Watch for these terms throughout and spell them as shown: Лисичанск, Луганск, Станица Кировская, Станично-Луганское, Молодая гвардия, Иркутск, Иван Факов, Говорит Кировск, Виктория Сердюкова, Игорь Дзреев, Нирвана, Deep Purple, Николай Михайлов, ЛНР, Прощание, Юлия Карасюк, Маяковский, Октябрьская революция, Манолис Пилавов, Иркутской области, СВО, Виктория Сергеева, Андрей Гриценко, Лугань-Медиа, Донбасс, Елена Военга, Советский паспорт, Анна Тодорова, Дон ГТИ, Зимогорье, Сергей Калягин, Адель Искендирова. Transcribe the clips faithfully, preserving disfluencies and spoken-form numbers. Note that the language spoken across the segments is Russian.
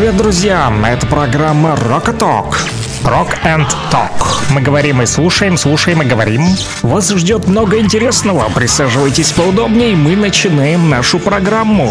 Привет, друзья! Это программа Rock and Talk. Rock and Talk. Мы говорим и слушаем, слушаем и говорим. Вас ждет много интересного. Присаживайтесь поудобнее, мы начинаем нашу программу.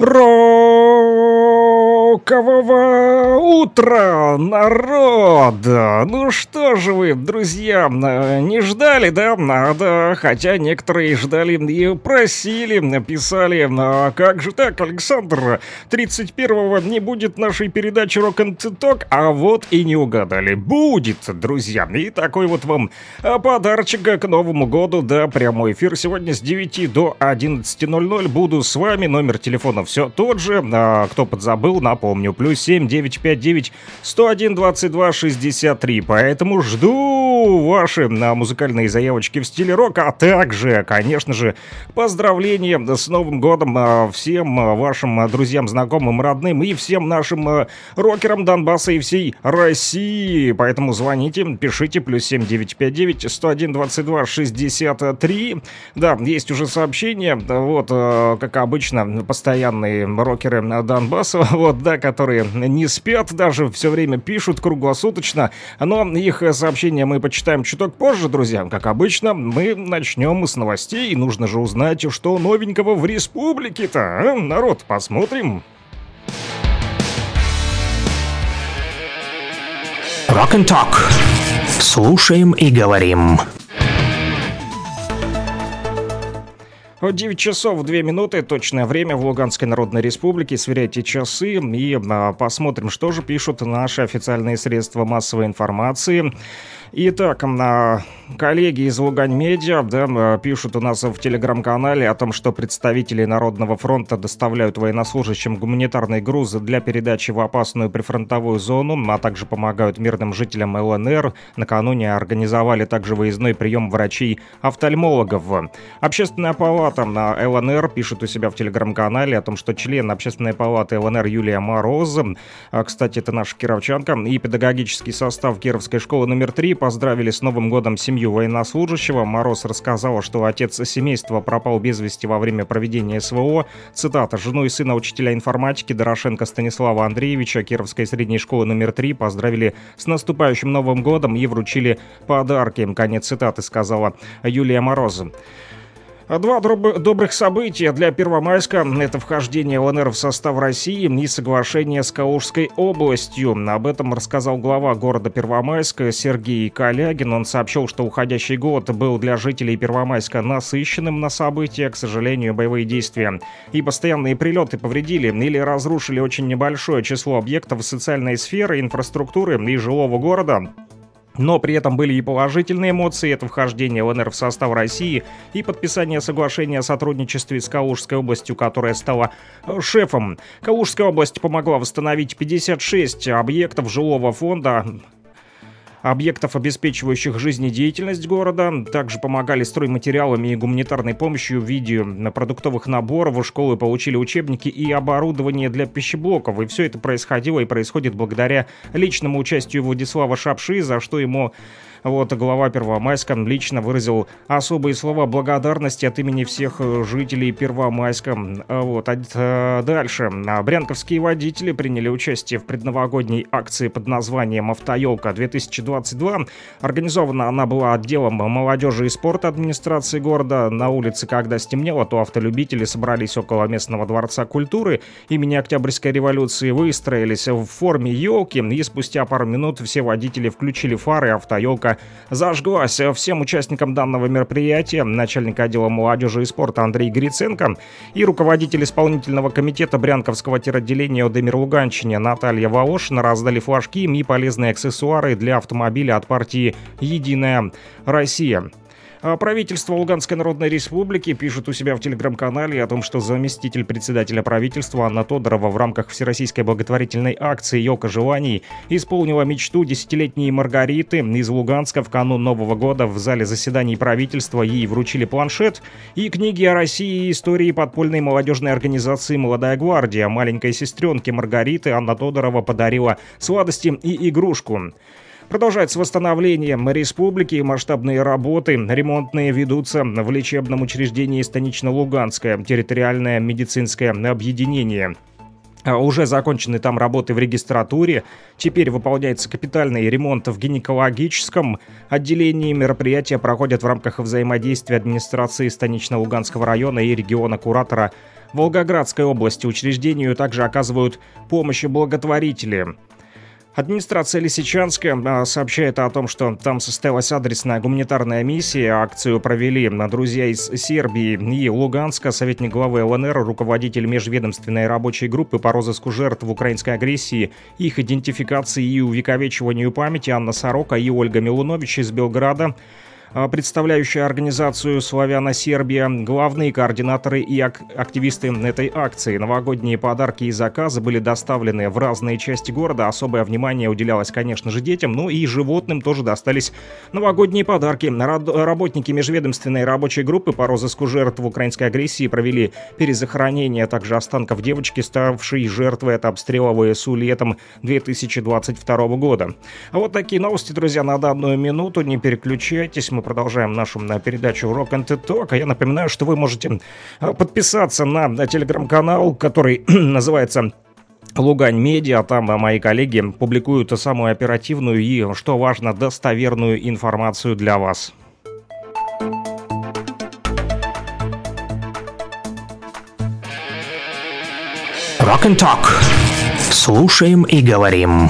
Рокового утра, народ! Ну что же вы, друзья, не ждали, да? Надо, хотя некоторые ждали и просили, написали, а как же так, Александр, тридцать первого не будет нашей передачи Rock and Talk, а вот и не угадали. Будет, друзья, и такой вот вам подарочек к Новому году, да, прямой эфир сегодня с девяти до одиннадцати ноль-ноль, буду с вами, номер телефона все тот же, а кто подзабыл, напомню, плюс семь девятьсот пятьдесят девять сто один двадцать два шестьдесят три. Поэтому жду ваши на музыкальные заявочки в стиле рока, а также, конечно же, поздравления с Новым годом всем вашим друзьям, знакомым, родным и всем нашим рокерам Донбасса и всей России. Поэтому звоните, пишите, плюс семь девятьсот пятьдесят девять сто один двадцать два шестьдесят три. Да, есть уже сообщение, вот, как обычно, постоянные рокеры Донбасса, вот, да, которые не спят, даже все время пишут круглосуточно, но их сообщения мы почитаем чуток позже, друзья. Как обычно, мы начнем с новостей, и нужно же узнать, что новенького в республике-то, а? Народ, посмотрим. Rock and Talk. Слушаем и говорим. девять часов две минуты, точное время в Луганской Народной Республике. Сверяйте часы и а, посмотрим, что же пишут наши официальные средства массовой информации. Итак, коллеги из Лугань-Медиа, да, пишут у нас в телеграм-канале о том, что представители Народного фронта доставляют военнослужащим гуманитарные грузы для передачи в опасную прифронтовую зону, а также помогают мирным жителям ЛНР. Накануне организовали также выездной прием врачей-офтальмологов. Общественная палата на ЛНР пишет у себя в телеграм-канале о том, что член Общественной палаты ЛНР Юлия Мороз, кстати, это наша кировчанка, и педагогический состав Кировской школы номер три поздравили с Новым годом семью военнослужащего. Мороз рассказала, что отец семейства пропал без вести во время проведения СВО. Цитата. Жену и сына учителя информатики Дорошенко Станислава Андреевича Кировской средней школы номер три поздравили с наступающим Новым годом и вручили подарки. Конец цитаты, сказала Юлия Мороз. Два добрых события для Первомайска – это вхождение ЛНР в состав России и соглашение с Калужской областью. Об этом рассказал глава города Первомайска Сергей Калягин. Он сообщил, что уходящий год был для жителей Первомайска насыщенным на события. К сожалению, боевые действия и постоянные прилеты повредили или разрушили очень небольшое число объектов социальной сферы, инфраструктуры и жилого города. Но при этом были и положительные эмоции. Это вхождение ЛНР в состав России и подписание соглашения о сотрудничестве с Калужской областью, которая стала шефом. Калужская область помогла восстановить пятьдесят шесть объектов жилого фонда, объектов, обеспечивающих жизнедеятельность города. Также помогали стройматериалами и гуманитарной помощью в виде продуктовых наборов. Школы получили учебники и оборудование для пищеблоков. И все это происходило и происходит благодаря личному участию Владислава Шапши, за что ему... Вот глава Первомайска лично выразил особые слова благодарности от имени всех жителей Первомайска. Вот, а дальше. Брянковские водители приняли участие в предновогодней акции под названием «Автоелка-две тысячи двадцать два». Организована она была отделом молодежи и спорта администрации города. На улице, когда стемнело, то автолюбители собрались около местного дворца культуры имени Октябрьской революции, выстроились в форме елки, и спустя пару минут все водители включили фары, автоелка зажглась. Всем участникам данного мероприятия начальник отдела молодежи и спорта Андрей Гриценко и руководитель исполнительного комитета Брянковского теротделения ОДМИР Луганщине Наталья Волошина раздали флажки и полезные аксессуары для автомобиля от партии «Единая Россия». Правительство Луганской Народной Республики пишет у себя в телеграм-канале о том, что заместитель председателя правительства Анна Тодорова в рамках всероссийской благотворительной акции «Елка желаний» исполнила мечту десятилетней Маргариты из Луганска. В канун Нового года в зале заседаний правительства ей вручили планшет и книги о России и истории подпольной молодежной организации «Молодая гвардия». Маленькой сестренке Маргариты Анна Тодорова подарила сладости и игрушку. Продолжается восстановление республики, масштабные работы ремонтные ведутся в лечебном учреждении Станично-Луганское территориальное медицинское объединение. уже закончены там работы в регистратуре. Теперь выполняется капитальный ремонт в гинекологическом отделении. Мероприятия проходят в рамках взаимодействия администрации станично-Луганского района и региона-куратора Волгоградской области. Учреждению также оказывают помощь благотворители. Администрация Лисичанска сообщает о том, что там состоялась адресная гуманитарная миссия. Акцию провели друзья из Сербии и Луганска, советник главы ЛНР, руководитель межведомственной рабочей группы по розыску жертв украинской агрессии, их идентификации и увековечиванию памяти Анна Сорока и Ольга Милунович из Белграда, представляющая организацию «Славяно-Сербия», главные координаторы и ак- активисты этой акции. Новогодние подарки и заказы были доставлены в разные части города. Особое внимание уделялось, конечно же, детям, но и животным тоже достались новогодние подарки. Род- работники межведомственной рабочей группы по розыску жертв украинской агрессии провели перезахоронение также останков девочки, ставшей жертвой от обстрела в ИСУ летом две тысячи двадцать второго года. А вот такие новости, друзья, на данную минуту. Не переключайтесь, мы продолжаем нашу передачу Rock and Talk. А я напоминаю, что вы можете подписаться на телеграм-канал, который называется «Лугань-Медиа». Там мои коллеги публикуют самую оперативную и, что важно, достоверную информацию для вас. Rock and Talk. Слушаем и говорим.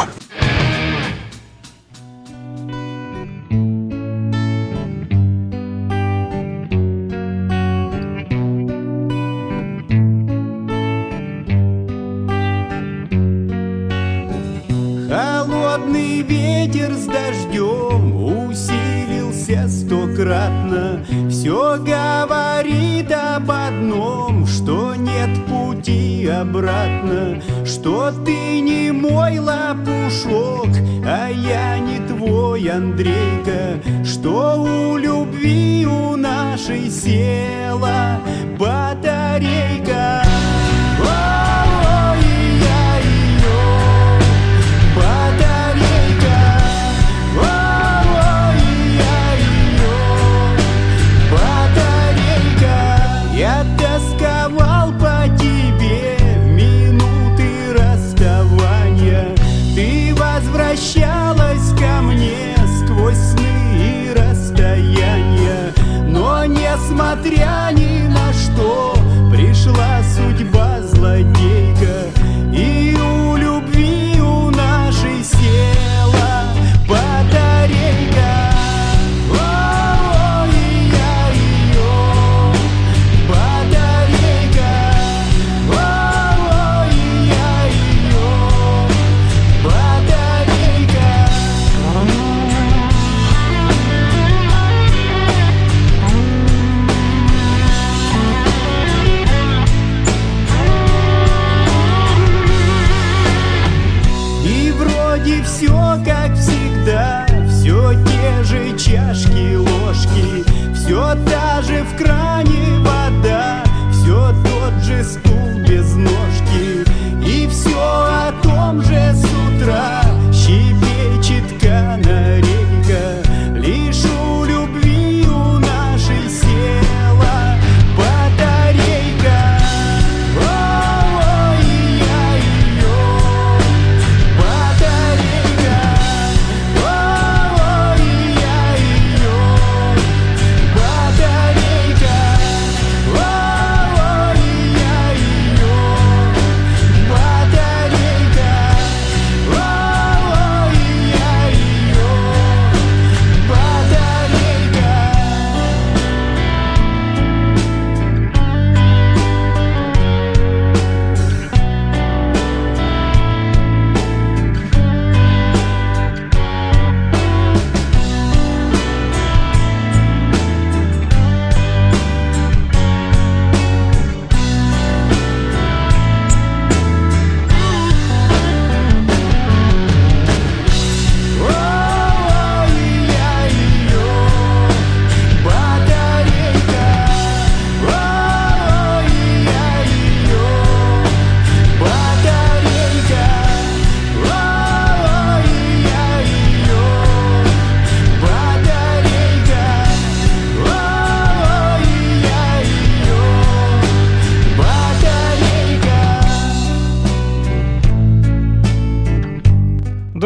Все говорит об одном, что нет пути обратно, что ты не мой лопушок, а я не твой Андрейка, что у любви у нашей села батарейка. Смотря ни на что, пришла судьба злодейка, и у любви у нашей села батарейка. О, и я ее батарейка. О, и я ее батарейка.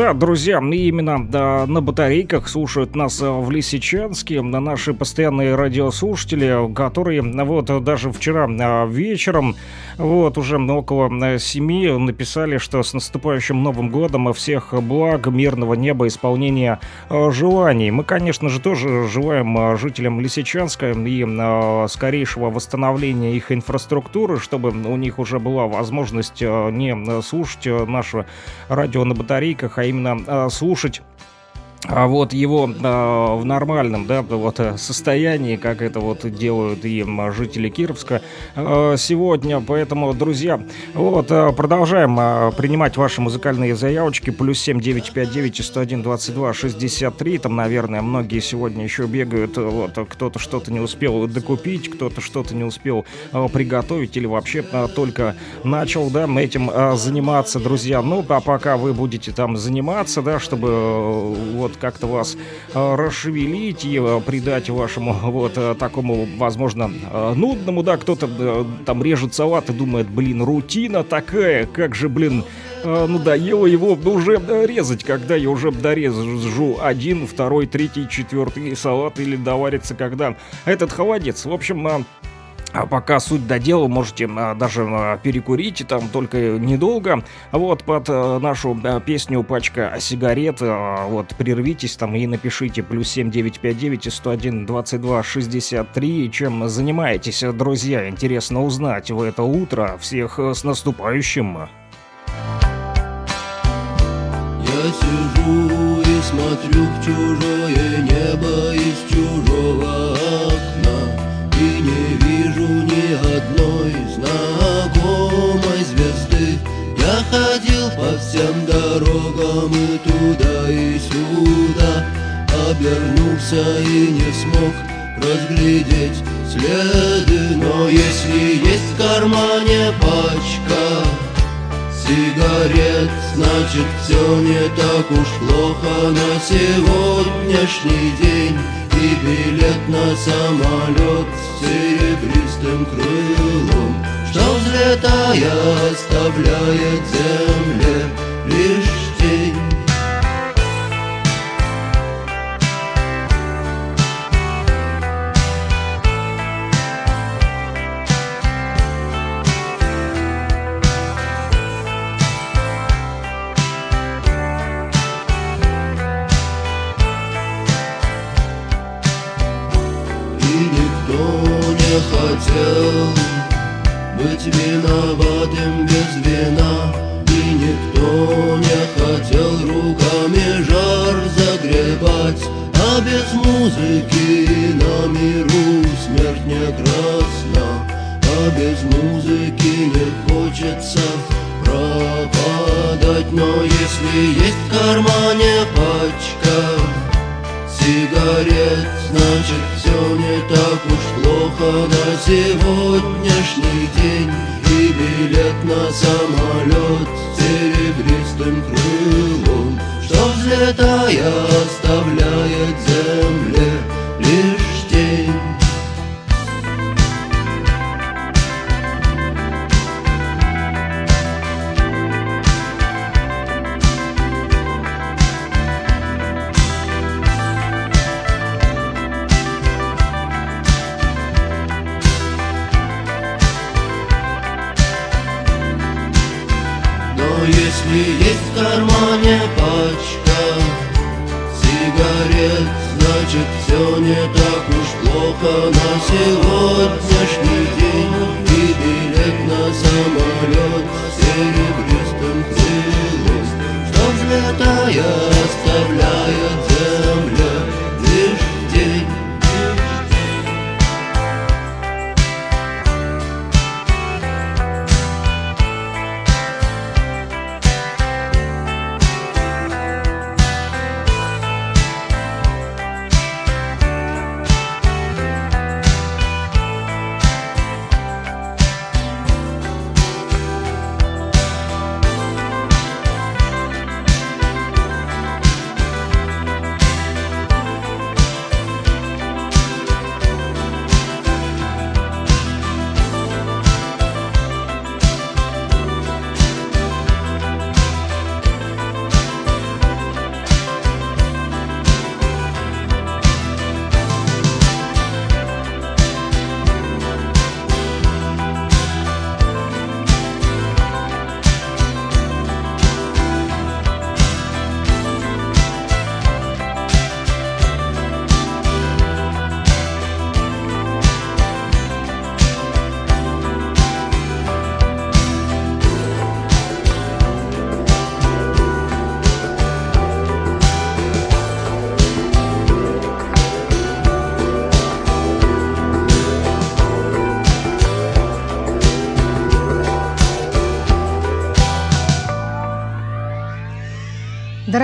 Да, друзья, именно да, на батарейках слушают нас в Лисичанске на наши постоянные радиослушатели, которые вот даже вчера вечером, вот уже около семи, написали, что с наступающим Новым годом всех благ, мирного неба, исполнения желаний. Мы, конечно же, тоже желаем жителям Лисичанска и скорейшего восстановления их инфраструктуры, чтобы у них уже была возможность не слушать наше радио на батарейках, а именно слушать вот его э, в нормальном, да, вот, состоянии, как это вот делают и жители Кировска э, сегодня. Поэтому, друзья, вот, продолжаем э, принимать ваши музыкальные заявочки. Плюс семь девять пять девять сто один двадцать два шестьдесят три. Там, наверное, многие сегодня еще бегают. Вот, кто-то что-то не успел докупить, кто-то что-то не успел э, приготовить или вообще э, только начал, да, этим э, заниматься, друзья. Ну, а пока вы будете там заниматься, да, чтобы э, вот как-то вас э, расшевелить и э, придать вашему вот э, такому, возможно, э, нудному, да, кто-то э, там режет салат и думает, блин, рутина такая, как же, блин, э, надоело его уже резать, когда я уже дорежу один, второй, третий, четвертый салат или доварится, когда этот холодец. В общем, э, а пока суть до дела, можете а, даже а, перекурить, там только недолго. Вот под а, нашу а, песню «Пачка сигарет». А, вот прервитесь там и напишите плюс семь девять пять девять сто один двадцать два шестьдесят три. Чем занимаетесь, друзья? Интересно узнать в это утро. Всех с наступающим. Я сижу и смотрю в чужое небо из чужого окна. И не вижу ни одной знакомой звезды. Я ходил по всем дорогам и туда, и сюда. Обернулся и не смог разглядеть следы. Но если есть в кармане пачка сигарет, значит, все не так уж плохо на сегодняшний день. И билет на самолет с серебристым крылом, что, взлетая, оставляет земле лишь тень. Хотел быть виноватым без вина, и никто не хотел руками жар загребать, а без музыки на миру смерть не красна, а без музыки не хочется пропадать. Но если есть в кармане пачка сигарет, значит, все не так уж плохо на сегодняшний день. И билет на самолет с серебристым крылом, что, взлетая, оставляет земле лишь тень. Если есть в кармане пачка сигарет, значит, все не так уж плохо на сегодняшний день. И билет на самолет с серебристым крылом, что, взлетая, оставляет земля лишь тень.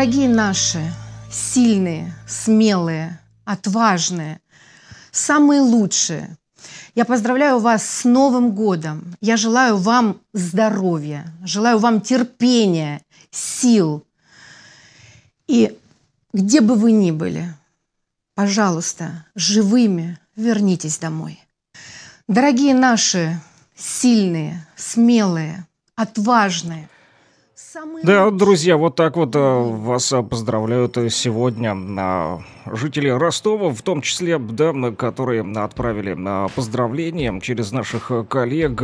Дорогие наши, сильные, смелые, отважные, самые лучшие, я поздравляю вас с Новым годом. Я желаю вам здоровья, желаю вам терпения, сил. И где бы вы ни были, пожалуйста, живыми вернитесь домой. Дорогие наши сильные, смелые, отважные. Да, друзья, вот так вот вас поздравляют сегодня жители Ростова, в том числе, да, которые отправили поздравления через наших коллег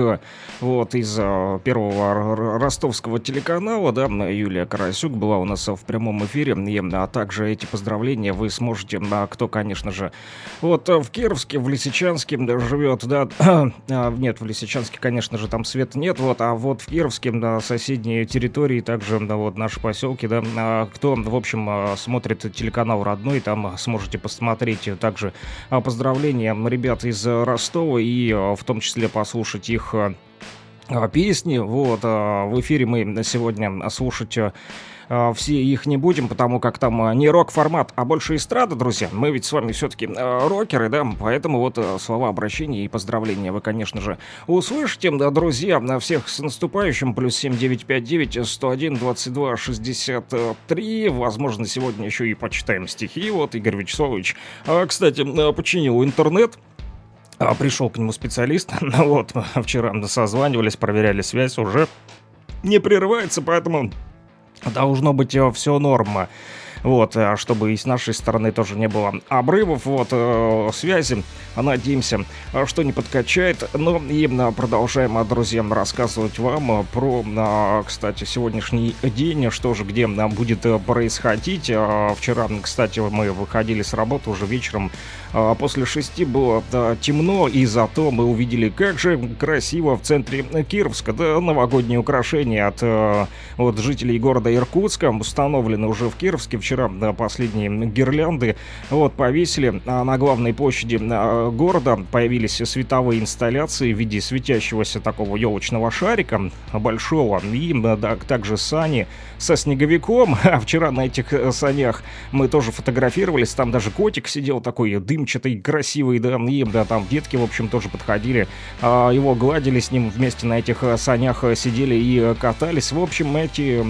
вот из Первого Ростовского телеканала, да, Юлия Карасюк была у нас в прямом эфире, и, а также эти поздравления вы сможете, кто, конечно же, вот в Кировске, в Лисичанске живет, да, нет, в Лисичанске, конечно же, там света нет, вот, а вот в Кировске, на соседней территории, также вот наши поселки, да, кто, в общем, смотрит телеканал «Родной», там сможете посмотреть также поздравления ребят из Ростова и в том числе послушать их песни. Вот в эфире мы сегодня слушать все их не будем, потому как там не рок-формат, а больше эстрада, друзья. Мы ведь с вами все-таки рокеры, да, поэтому вот слова обращения и поздравления вы, конечно же, услышите, да, друзья. Всех с наступающим. Плюс семь девять пять девять сто один двадцать два шестьдесят три. Возможно, сегодня еще и почитаем стихи. Вот Игорь Вячеславович, кстати, починил интернет. Пришел к нему специалист. Вот, вчера созванивались, проверяли связь, уже не прерывается, поэтому... должно быть все норма. Вот, чтобы и с нашей стороны тоже не было обрывов, вот, связи. Надеемся, что не подкачает. Но и продолжаем, друзья, рассказывать вам про, кстати, сегодняшний день, что же где нам будет происходить. Вчера, кстати, мы выходили с работы уже вечером. После шести было темно, и зато мы увидели, как же красиво в центре Кировска. Да, новогодние украшения от вот, жителей города Иркутска установлены уже в Кировске. Вчера последние гирлянды вот повесили на главной площади города. Появились световые инсталляции в виде светящегося такого елочного шарика большого, и да, также сани со снеговиком. А вчера на этих санях мы тоже фотографировались. Там даже котик сидел такой дымчатый, красивый, да, и да, там детки, в общем, тоже подходили, его гладили, с ним вместе на этих санях сидели и катались. В общем, эти,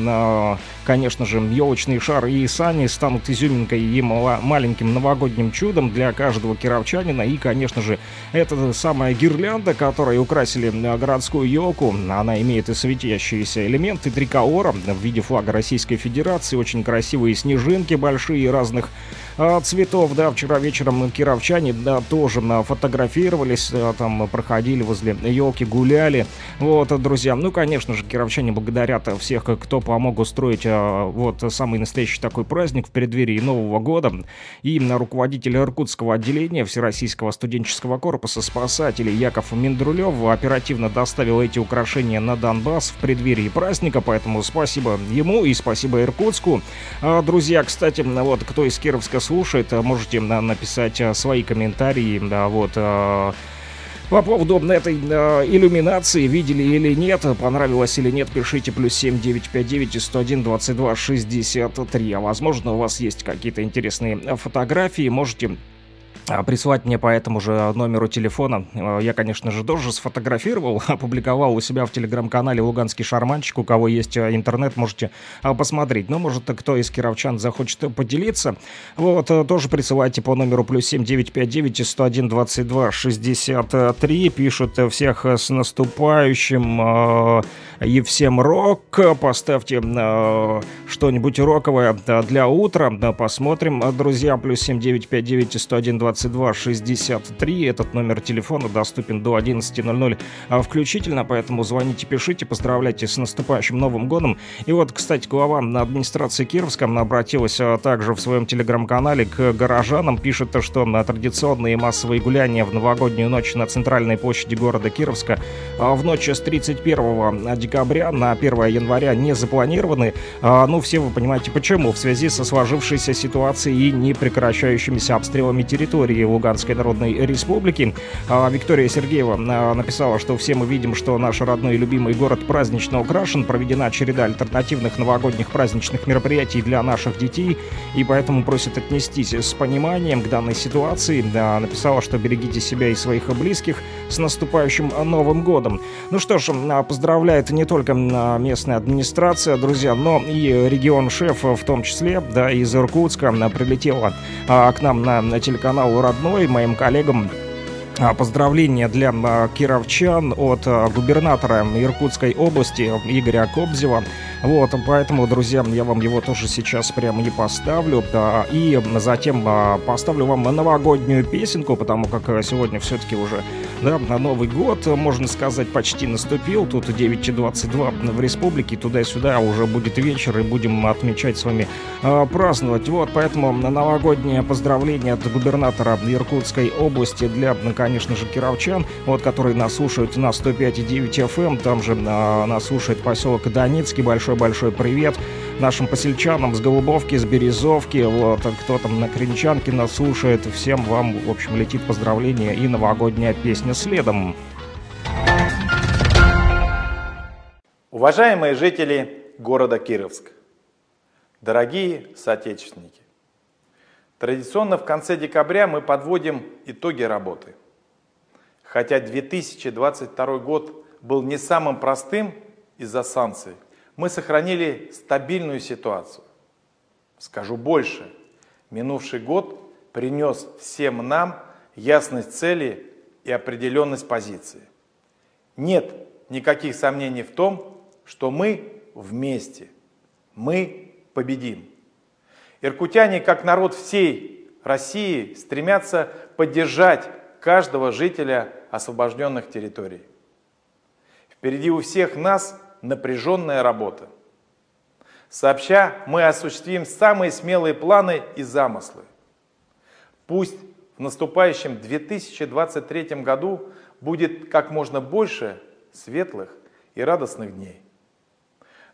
конечно же, елочные шары и сани станут изюминкой и маленьким новогодним чудом для каждого кировчанина. И, конечно же, эта самая гирлянда, которой украсили городскую елку, она имеет и светящиеся элементы триколора в виде флага Российской Федерации, очень красивые снежинки большие разных а, цветов. Да, вчера вечером кировчане, да, тоже фотографировались, а, там проходили возле елки, гуляли. Вот, друзья, ну, конечно же, кировчане благодарят всех, кто помог устроить а, вот самый настоящий такой праздник в преддверии Нового года. И руководитель Иркутского отделения Всероссийского студенческого корпуса спасателей Яков Миндрулев оперативно доставил эти украшения на Донбасс в преддверии праздника, поэтому спасибо ему и спасибо Иркутску. Друзья, кстати, вот кто из Кировска слушает, можете написать свои комментарии, вот... по поводу этой э, иллюминации, видели или нет, понравилось или нет, пишите плюс семь девять пять девять сто один двадцать два шестьдесят три. А возможно, у вас есть какие-то интересные фотографии, можете прислать мне по этому же номеру телефона. Я, конечно же, тоже сфотографировал, опубликовал у себя в телеграм-канале «Луганский шарманчик». У кого есть интернет, можете посмотреть. Но, может, кто из кировчан захочет поделиться. Вот, тоже присылайте по номеру плюс семь девять пять девять сто один двадцать два шестьдесят три. Пишут: всех с наступающим и всем рок. Поставьте что-нибудь роковое для утра. Посмотрим, друзья. Плюс семь девять пять девять сто один двадцать два шестьдесят три. Этот номер телефона доступен до одиннадцати ноль-ноль включительно, поэтому звоните, пишите, поздравляйте с наступающим Новым годом. И вот, кстати, глава администрации Кировска обратилась также в своем телеграм-канале к горожанам. Пишет, что на традиционные массовые гуляния в новогоднюю ночь на центральной площади города Кировска в ночь с тридцать первого декабря на первое января не запланированы. Ну, все вы понимаете, почему. В связи со сложившейся ситуацией и непрекращающимися обстрелами территории Луганской Народной Республики. Виктория Сергеева написала, что все мы видим, что наш родной и любимый город празднично украшен, проведена череда альтернативных новогодних праздничных мероприятий для наших детей, и поэтому просит отнестись с пониманием к данной ситуации. Написала, что берегите себя и своих близких с наступающим Новым годом. Ну что ж, поздравляет не только местная администрация, друзья, но и регион-шеф в том числе, да, из Иркутска прилетела к нам на телеканал «Родной», моим коллегам. Поздравления для кировчан от губернатора Иркутской области Игоря Кобзева. Вот, поэтому, друзья, я вам его тоже сейчас прямо и поставлю. И затем поставлю вам новогоднюю песенку, потому как сегодня все-таки уже, да, на Новый год, можно сказать, почти наступил. Тут девять двадцать два в республике, туда-сюда уже будет вечер, и будем отмечать с вами, праздновать. Вот, поэтому новогоднее поздравление от губернатора Иркутской области для, конечно же, кировчан, вот, которые нас слушают на сто пять и девять эф эм, там же а, нас слушает поселок Доницкий. Большой-большой привет нашим посельчанам с Голубовки, с Березовки, вот, кто там на Кринчанке нас слушает. Всем вам, в общем, летит поздравление и новогодняя песня следом. Уважаемые жители города Кировск, дорогие соотечественники, традиционно в конце декабря мы подводим итоги работы. Хотя две тысячи двадцать второй год был не самым простым из-за санкций, мы сохранили стабильную ситуацию. Скажу больше, минувший год принес всем нам ясность цели и определенность позиции. Нет никаких сомнений в том, что мы вместе, мы победим. Иркутяне, как народ всей России, стремятся поддержать каждого жителя освобожденных территорий. Впереди у всех нас напряженная работа. Сообща мы осуществим самые смелые планы и замыслы. Пусть в наступающем две тысячи двадцать третьем году будет как можно больше светлых и радостных дней.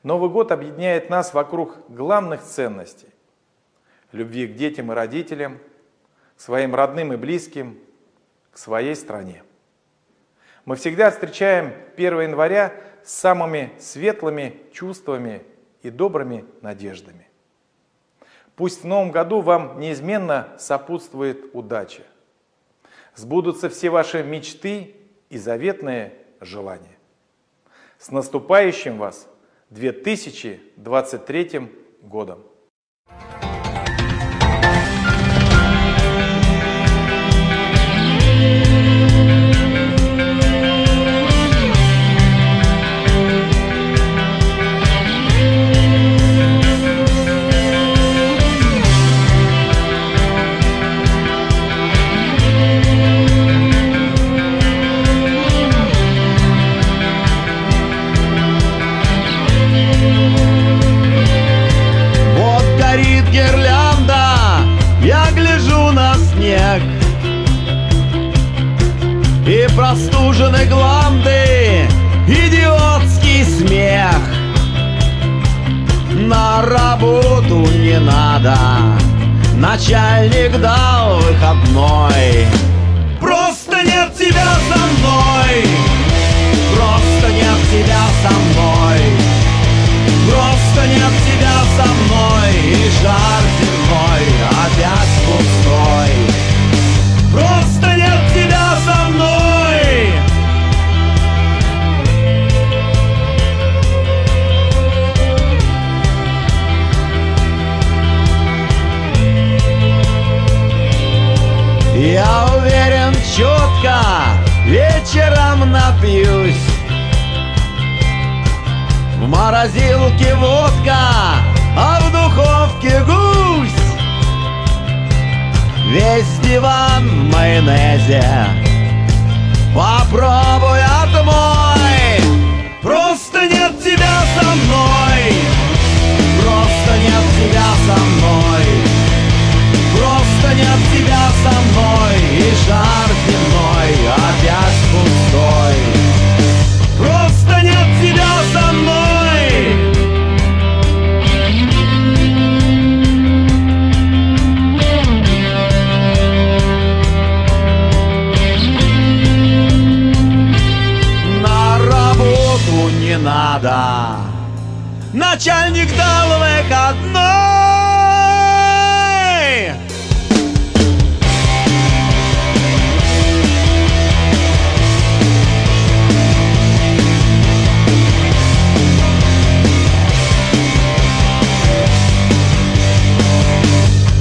Новый год объединяет нас вокруг главных ценностей: любви к детям и родителям, к своим родным и близким, к своей стране. Мы всегда встречаем первое января с самыми светлыми чувствами и добрыми надеждами. Пусть в новом году вам неизменно сопутствует удача. Сбудутся все ваши мечты и заветные желания. С наступающим вас две тысячи двадцать третьим годом! Простужены гланды, идиотский смех. На работу не надо, начальник дал выходной. Просто нет тебя со мной, просто нет тебя со мной, просто нет тебя со мной. И жар земной опять пустой. Просто нет тебя со мной. Я уверен четко, вечером напьюсь. В морозилке водка, а в духовке гусь. Весь диван в майонезе, попробуй отмой. Просто нет тебя со мной, просто нет тебя со мной. Просто нет тебя со мной, и жар земной опять пустой. начальник дал выходной.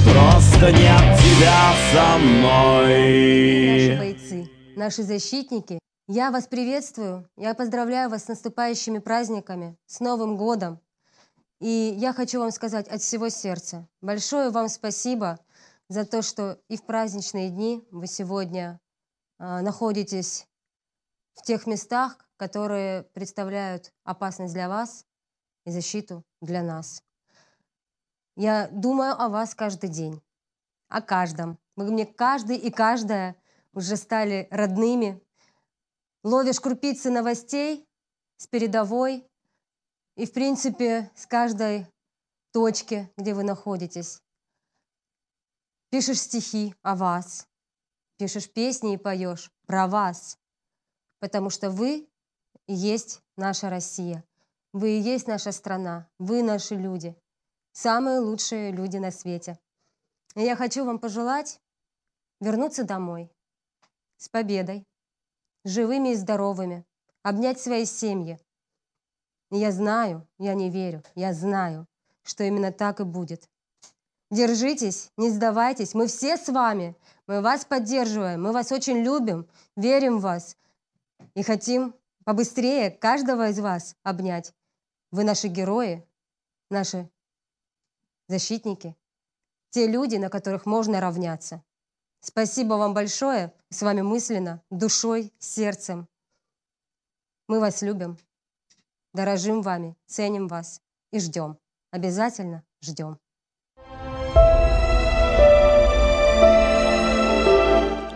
Просто нет тебя со мной. Наши бойцы, наши защитники, я вас приветствую, я поздравляю вас с наступающими праздниками, с Новым годом. И я хочу вам сказать от всего сердца большое вам спасибо за то, что и в праздничные дни вы сегодня э, находитесь в тех местах, которые представляют опасность для вас и защиту для нас. Я думаю о вас каждый день, о каждом. Вы мне каждый и каждая уже стали родными. Ловишь крупицы новостей с передовой и, в принципе, с каждой точки, где вы находитесь. Пишешь стихи о вас, пишешь песни и поешь про вас, потому что вы и есть наша Россия, вы и есть наша страна, вы наши люди. Самые лучшие люди на свете. И я хочу вам пожелать вернуться домой с победой, живыми и здоровыми, обнять свои семьи. И я знаю, я не верю, я знаю, что именно так и будет. Держитесь, не сдавайтесь, мы все с вами, мы вас поддерживаем, мы вас очень любим, верим в вас и хотим побыстрее каждого из вас обнять. Вы наши герои, наши защитники, те люди, на которых можно равняться. Спасибо вам большое, с вами мысленно, душой, сердцем. Мы вас любим, дорожим вами, ценим вас и ждем. Обязательно ждем.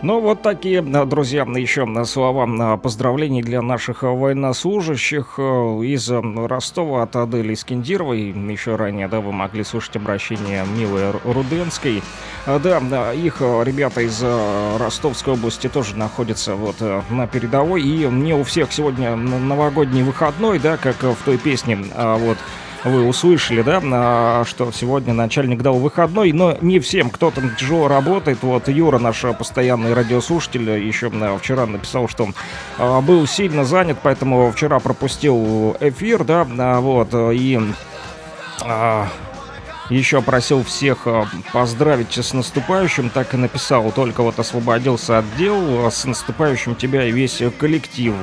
Ну, вот такие, друзья, еще слова поздравлений для наших военнослужащих из Ростова от Адели Искендировой. Еще ранее, да, вы могли слушать обращение Милы Руденской. Да, их ребята из Ростовской области тоже находятся вот на передовой. И не у всех сегодня новогодний выходной, да, как в той песне, вот. Вы услышали, да, что сегодня начальник дал выходной, но не всем, кто там тяжело работает. Вот Юра, наш постоянный радиослушатель, еще вчера написал, что он был сильно занят, поэтому вчера пропустил эфир, да, вот, и... Еще просил всех поздравить с наступающим, так и написал, только вот освободился от дел, с наступающим тебя и весь коллектив,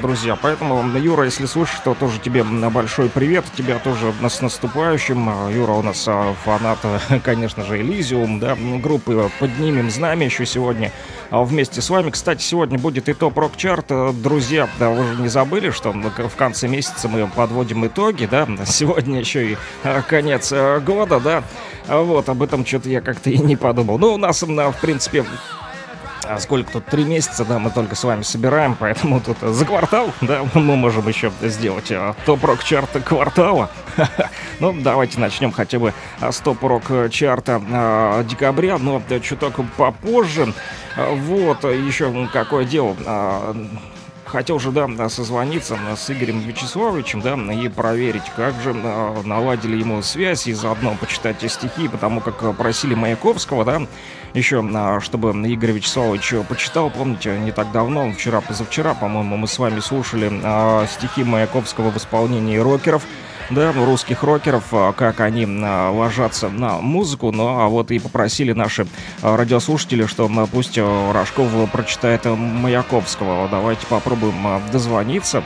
друзья. Поэтому, Юра, если слышишь, то тоже тебе большой привет, тебя тоже с наступающим. Юра у нас фанат, конечно же, Элизиум, да, группы «Поднимем знамя» еще сегодня вместе с вами. Кстати, сегодня будет и топ-рок-чарт. Друзья, да, вы же не забыли, что в конце месяца мы подводим итоги, да? Сегодня еще и конец года, да? Вот, об этом что-то я как-то и не подумал. Но у нас, в принципе... А сколько тут? Три месяца, да, мы только с вами собираем, поэтому тут за квартал, да, мы можем еще сделать топ-рок-чарта квартала. Ну, давайте начнем хотя бы с топ-рок-чарта декабря, но чуток попозже. Вот, еще какое дело... Хотел же, да, созвониться с Игорем Вячеславовичем, да, и проверить, как же наладили ему связь, и заодно почитать стихи, потому как просили Маяковского, да, еще, чтобы Игорь Вячеславович почитал. Помните, не так давно, вчера-позавчера, по-моему, мы с вами слушали стихи Маяковского в исполнении рокеров, да, русских рокеров, как они ложатся на музыку. Ну, а вот и попросили наши радиослушатели, что пусть Рожков прочитает Маяковского. Давайте попробуем дозвониться.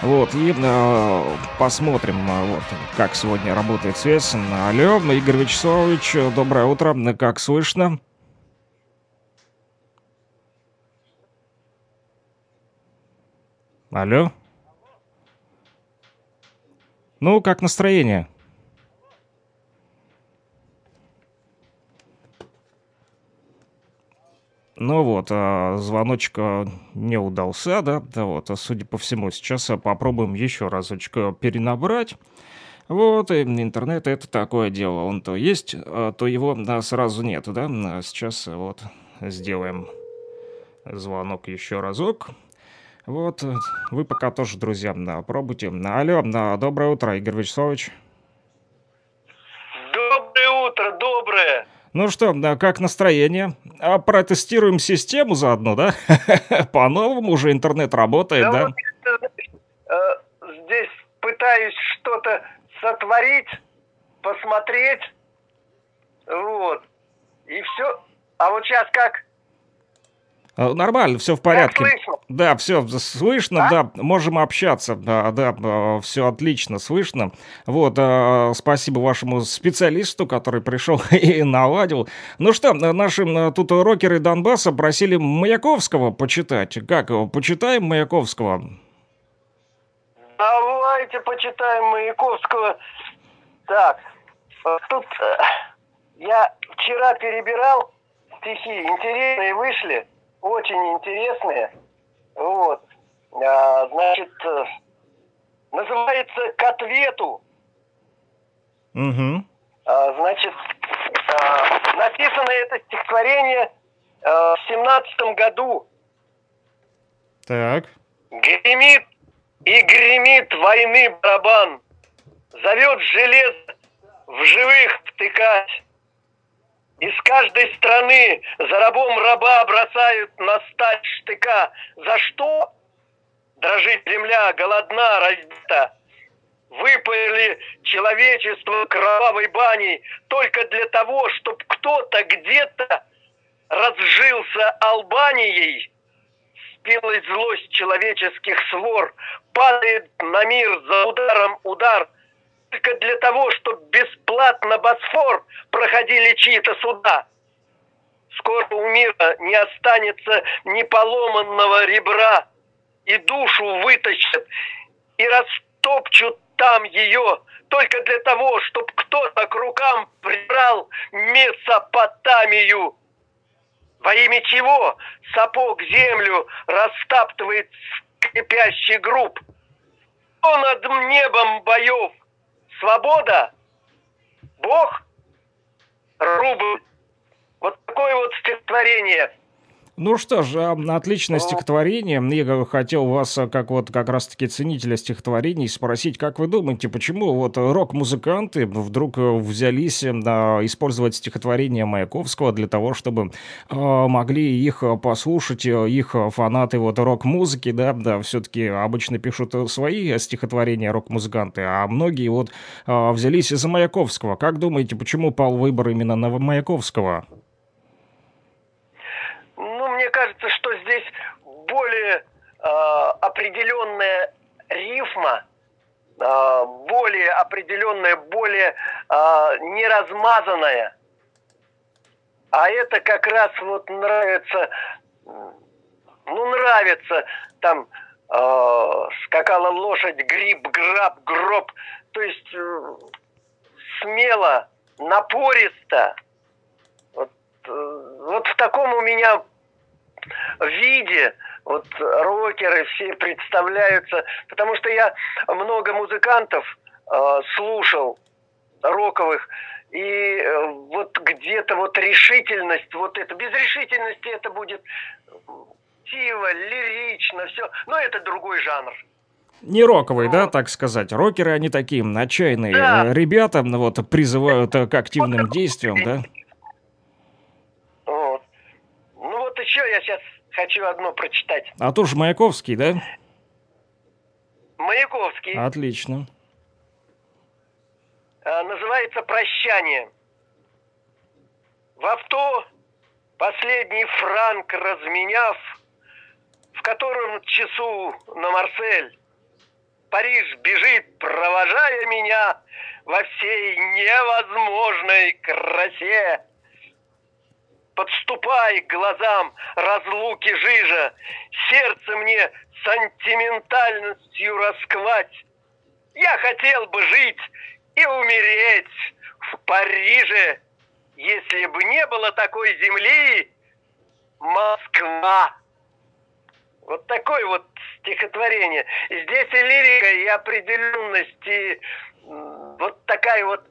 Вот, и э, посмотрим, вот, как сегодня работает связь. Алло, Игорь Вячеславович, доброе утро, как слышно? Алло? Ну, как настроение? Ну вот, звоночек не удался, да? Да вот, судя по всему, сейчас попробуем еще разочек перенабрать. Вот, и интернет — это такое дело. Он то есть, то его сразу нет, да? Сейчас вот сделаем звонок еще разок. Вот, вы пока тоже, друзья, да, пробуйте. Алло, да, доброе утро, Игорь Вячеславович. Доброе утро, доброе. Ну что, да, как настроение? А протестируем систему заодно, да? По-новому уже интернет работает, да? Здесь пытаюсь что-то сотворить, посмотреть, вот, и все. А вот сейчас как? Нормально, все в порядке. Да, все слышно, а? Да, можем общаться, да, да, все отлично слышно. Вот, спасибо вашему специалисту, который пришел и наладил. Ну что, наши тут рокеры Донбасса просили Маяковского почитать. Как, почитаем Маяковского? Давайте почитаем Маяковского. Так, тут я вчера перебирал стихи, интересные вышли. Очень интересные. Вот. А, значит, называется «К ответу». Угу. А, значит, а, написано это стихотворение а, в семнадцатом году. Так. Гремит и гремит войны барабан. Зовет железо в живых втыкать. Из каждой страны за рабом раба бросают на сталь штыка. За что? Дрожит земля, голодна, разбита. Выпаяли человечество кровавой баней только для того, чтобы кто-то где-то разжился Албанией. Спилась злость человеческих свор. Падает на мир за ударом удар. Только для того, чтобы бесплатно Босфор проходили чьи-то суда. Скоро у мира не останется ни поломанного ребра, и душу вытащат, и растопчут там ее, только для того, чтобы кто-то к рукам прибрал Месопотамию. Во имя чего сапог землю растаптывает скрипящий групп? Кто над небом боев? Свобода, Бог, рубль. Вот такое вот стихотворение. Ну что ж, отличное стихотворение. Я хотел вас, как вот как раз-таки ценителя стихотворений, спросить, как вы думаете, почему вот рок-музыканты вдруг взялись использовать стихотворение Маяковского для того, чтобы могли их послушать, их фанаты вот рок-музыки, да, да, все-таки обычно пишут свои стихотворения рок-музыканты, а многие вот взялись из-за Маяковского. Как думаете, почему пал выбор именно на Маяковского? Мне кажется, что здесь более э, определенная рифма, э, более определенная, более э, неразмазанная. А это как раз вот нравится, ну нравится, там э, скакала лошадь, гриб, граб, гроб. То есть э, смело, напористо. Вот, э, вот в таком у меня... в виде вот рокеры все представляются, потому что я много музыкантов э, слушал роковых, и э, вот где-то вот решительность, вот это без решительности это будет тиво, лирично, все, но это другой жанр. Не роковый, да, так сказать. Рокеры они такие отчаянные, да. Ребята, вот призывают к активным вот действиям, да? Вот. Ну вот еще я сейчас хочу одно прочитать. А тоже Маяковский, да? Маяковский. Отлично. А, называется «Прощание». В авто последний франк разменяв, в котором часу на Марсель. Париж бежит, провожая меня во всей невозможной красе. Подступай к глазам разлуки жижа, сердце мне сантиментальностью расквать. Я хотел бы жить и умереть в Париже, если бы не было такой земли, Москва. Вот такое вот стихотворение. Здесь и лирика, и определенность, и вот такая вот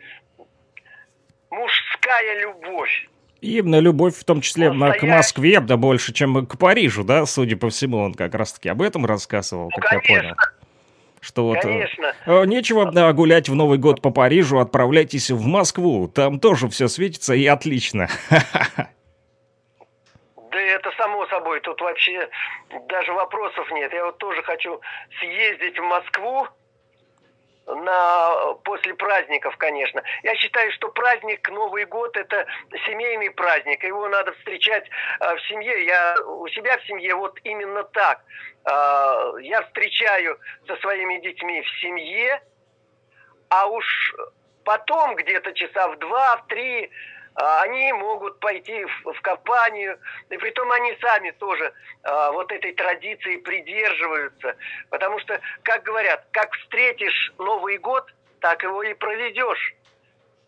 мужская любовь. именно любовь, в том числе к Москве, да больше, чем к Парижу, да, судя по всему, он как раз-таки об этом рассказывал, ну, как конечно. Я понял. Что вот, э, нечего да, гулять в Новый год по Парижу, отправляйтесь в Москву, там тоже все светится и отлично. Да это само собой, тут вообще даже вопросов нет. Я вот тоже хочу съездить в Москву на... после праздников, конечно. Я считаю, что праздник Новый год — это семейный праздник, его надо встречать э, в семье. Я у себя в семье вот именно так. Э, я встречаю со своими детьми в семье, а уж потом где-то часа в два, в три они могут пойти в, в компанию, и притом они сами тоже э, вот этой традиции придерживаются, потому что, как говорят, как встретишь Новый год, так его и проведешь.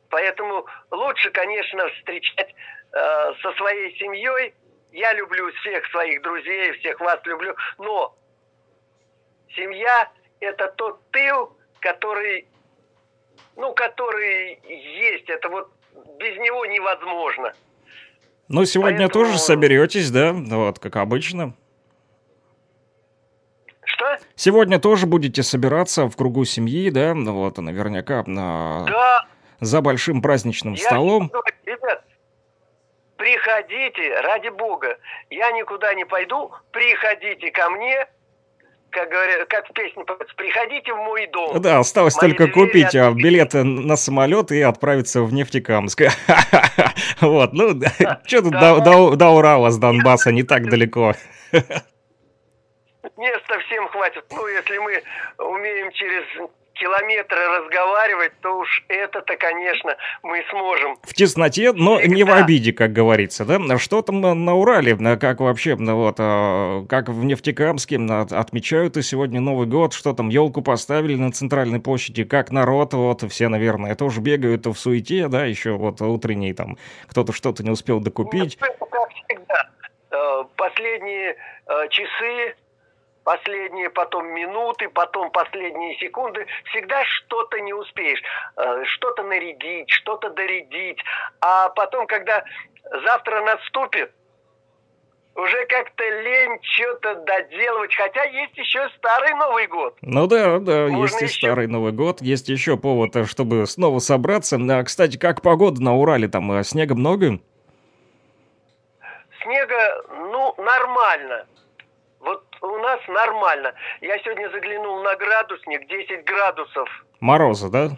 Поэтому лучше, конечно, встречать э, со своей семьей. Я люблю всех своих друзей, всех вас люблю, но семья – это тот тыл, который, ну, который есть, это вот без него невозможно. Ну, сегодня поэтому... тоже соберетесь, да? Вот, как обычно. Что? Сегодня тоже будете собираться в кругу семьи, да? Ну, вот, наверняка на... да. За большим праздничным я столом. Никуда... Ребят, приходите, ради бога. Я никуда не пойду. Приходите ко мне, как говорят, как в песне, приходите в мой дом. Да, осталось мои только купить от... билеты на самолет и отправиться в Нефтекамск. Вот, ну, что тут до Урала с Донбасса не так далеко. Места всем хватит. Ну, если мы умеем через километры разговаривать, то уж это-то, конечно, мы сможем. В тесноте, но всегда не в обиде, как говорится, да? Что там на Урале, как вообще, вот, как в Нефтекамске отмечают и сегодня Новый год, что там, елку поставили на центральной площади, как народ, вот, все, наверное, тоже бегают в суете, да, еще вот утренний там, кто-то что-то не успел докупить. Ну, как всегда, последние часы, последние потом минуты, потом последние секунды. Всегда что-то не успеешь. Что-то нарядить, что-то дорядить. А потом, когда завтра наступит, уже как-то лень что-то доделывать. Хотя есть еще старый Новый год. Ну да, да, можно есть еще... и старый Новый год. Есть еще повод, чтобы снова собраться. А, кстати, как погода на Урале? Там снега много? Снега, ну, нормально. Вот у нас нормально. Я сегодня заглянул на градусник, десять градусов. Мороза, да?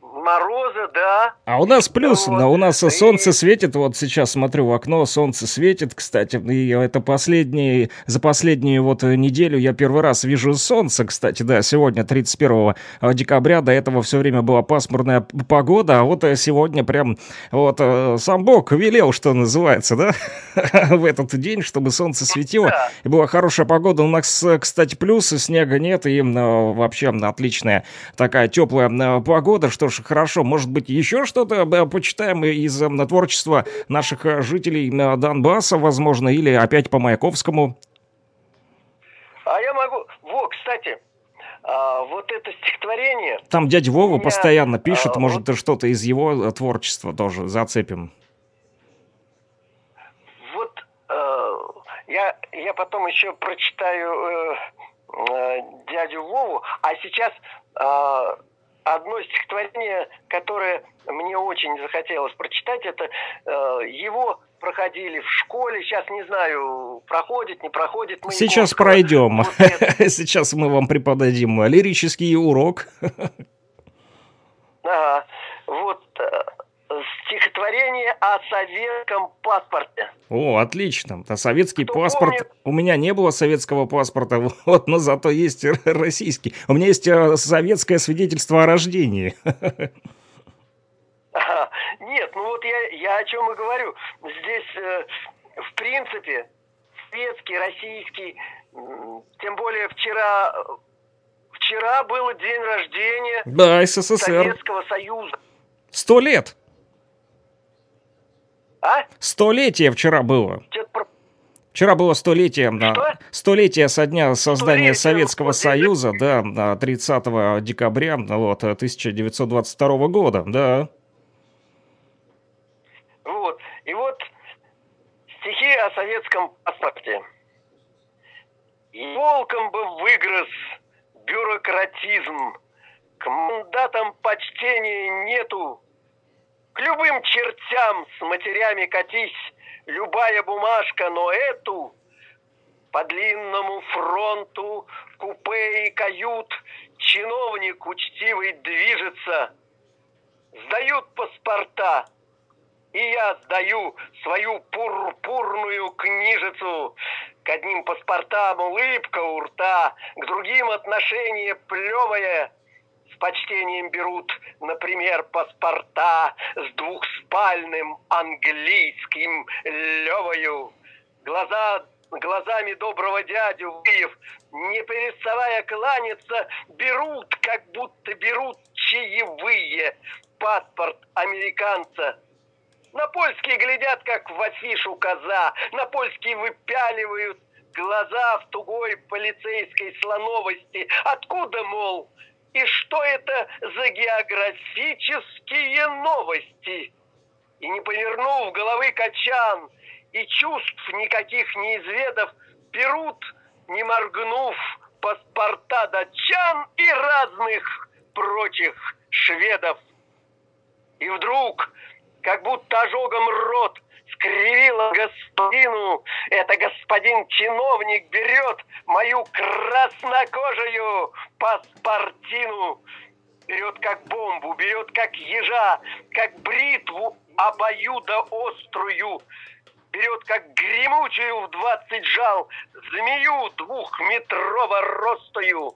Мороза, да. А у нас плюс, вот. У нас и... солнце светит, вот сейчас смотрю в окно, солнце светит, кстати, и это последние, за последнюю вот неделю я первый раз вижу солнце, кстати, да, сегодня тридцать первого декабря, до этого все время была пасмурная погода, а вот сегодня прям вот сам Бог велел, что называется, да, в этот день, чтобы солнце светило, и была хорошая погода, у нас, кстати, плюс, снега нет, и вообще отличная такая теплая погода, что ж, хорошо, может быть, еще что-то почитаем из творчества наших жителей Донбасса, возможно, или опять по Маяковскому. А я могу... Во, кстати, вот это стихотворение... Там дядя Вова меня... постоянно пишет, а, может, вот... что-то из его творчества тоже зацепим. Вот э, я, я потом еще прочитаю э, э, дядю Вову, а сейчас... Э, одно стихотворение, которое мне очень захотелось прочитать, это э, его проходили в школе, сейчас не знаю, проходит, не проходит. Мы сейчас пройдем, вот сейчас мы вам преподадим лирический урок. Ага. Вот э, стихотворение о советском паспорте. О, отлично, а советский Кто паспорт, помнит? У меня не было советского паспорта, вот, но зато есть российский. У меня есть советское свидетельство о рождении. А, нет, ну вот я, я о чем и говорю. Здесь, э, в принципе, советский, российский, тем более вчера, вчера был день рождения да, СССР. Советского Союза. Сто лет. А? Столетие вчера было. Про... Вчера было столетие, что? Столетие со дня создания столетие Советского Союза, да, тридцатого декабря вот, тысяча девятьсот двадцать второго года, да. Вот, и о советском паспорте. Волком бы выгрыз бюрократизм. К мандатам почтения нету. К любым чертям с матерями катись. Любая бумажка, но эту... По длинному фронту купе и кают. Чиновник учтивый движется. Сдают паспорта. И я сдаю свою пурпурную книжицу. К одним паспортам улыбка у рта, к другим отношение плевое. С почтением берут, например, паспорта с двухспальным английским левою. Глаза глазами доброго дядю Выев, не переставая кланяться, берут, как будто берут чаевые, паспорт американца. На польский глядят, как в афишу коза. На польский выпяливают глаза в тугой полицейской слоновости. Откуда, мол, и что это за географические новости? И не повернув головы качан, и чувств никаких неизведов, берут, не моргнув, паспорта датчан и разных прочих шведов. И вдруг... Как будто ожогом рот скривила господину. Это господин чиновник берет мою краснокожую паспортину. Берет как бомбу, берет как ежа, как бритву обоюдоострую. Берет как гремучую в двадцать жал змею двухметрово ростую.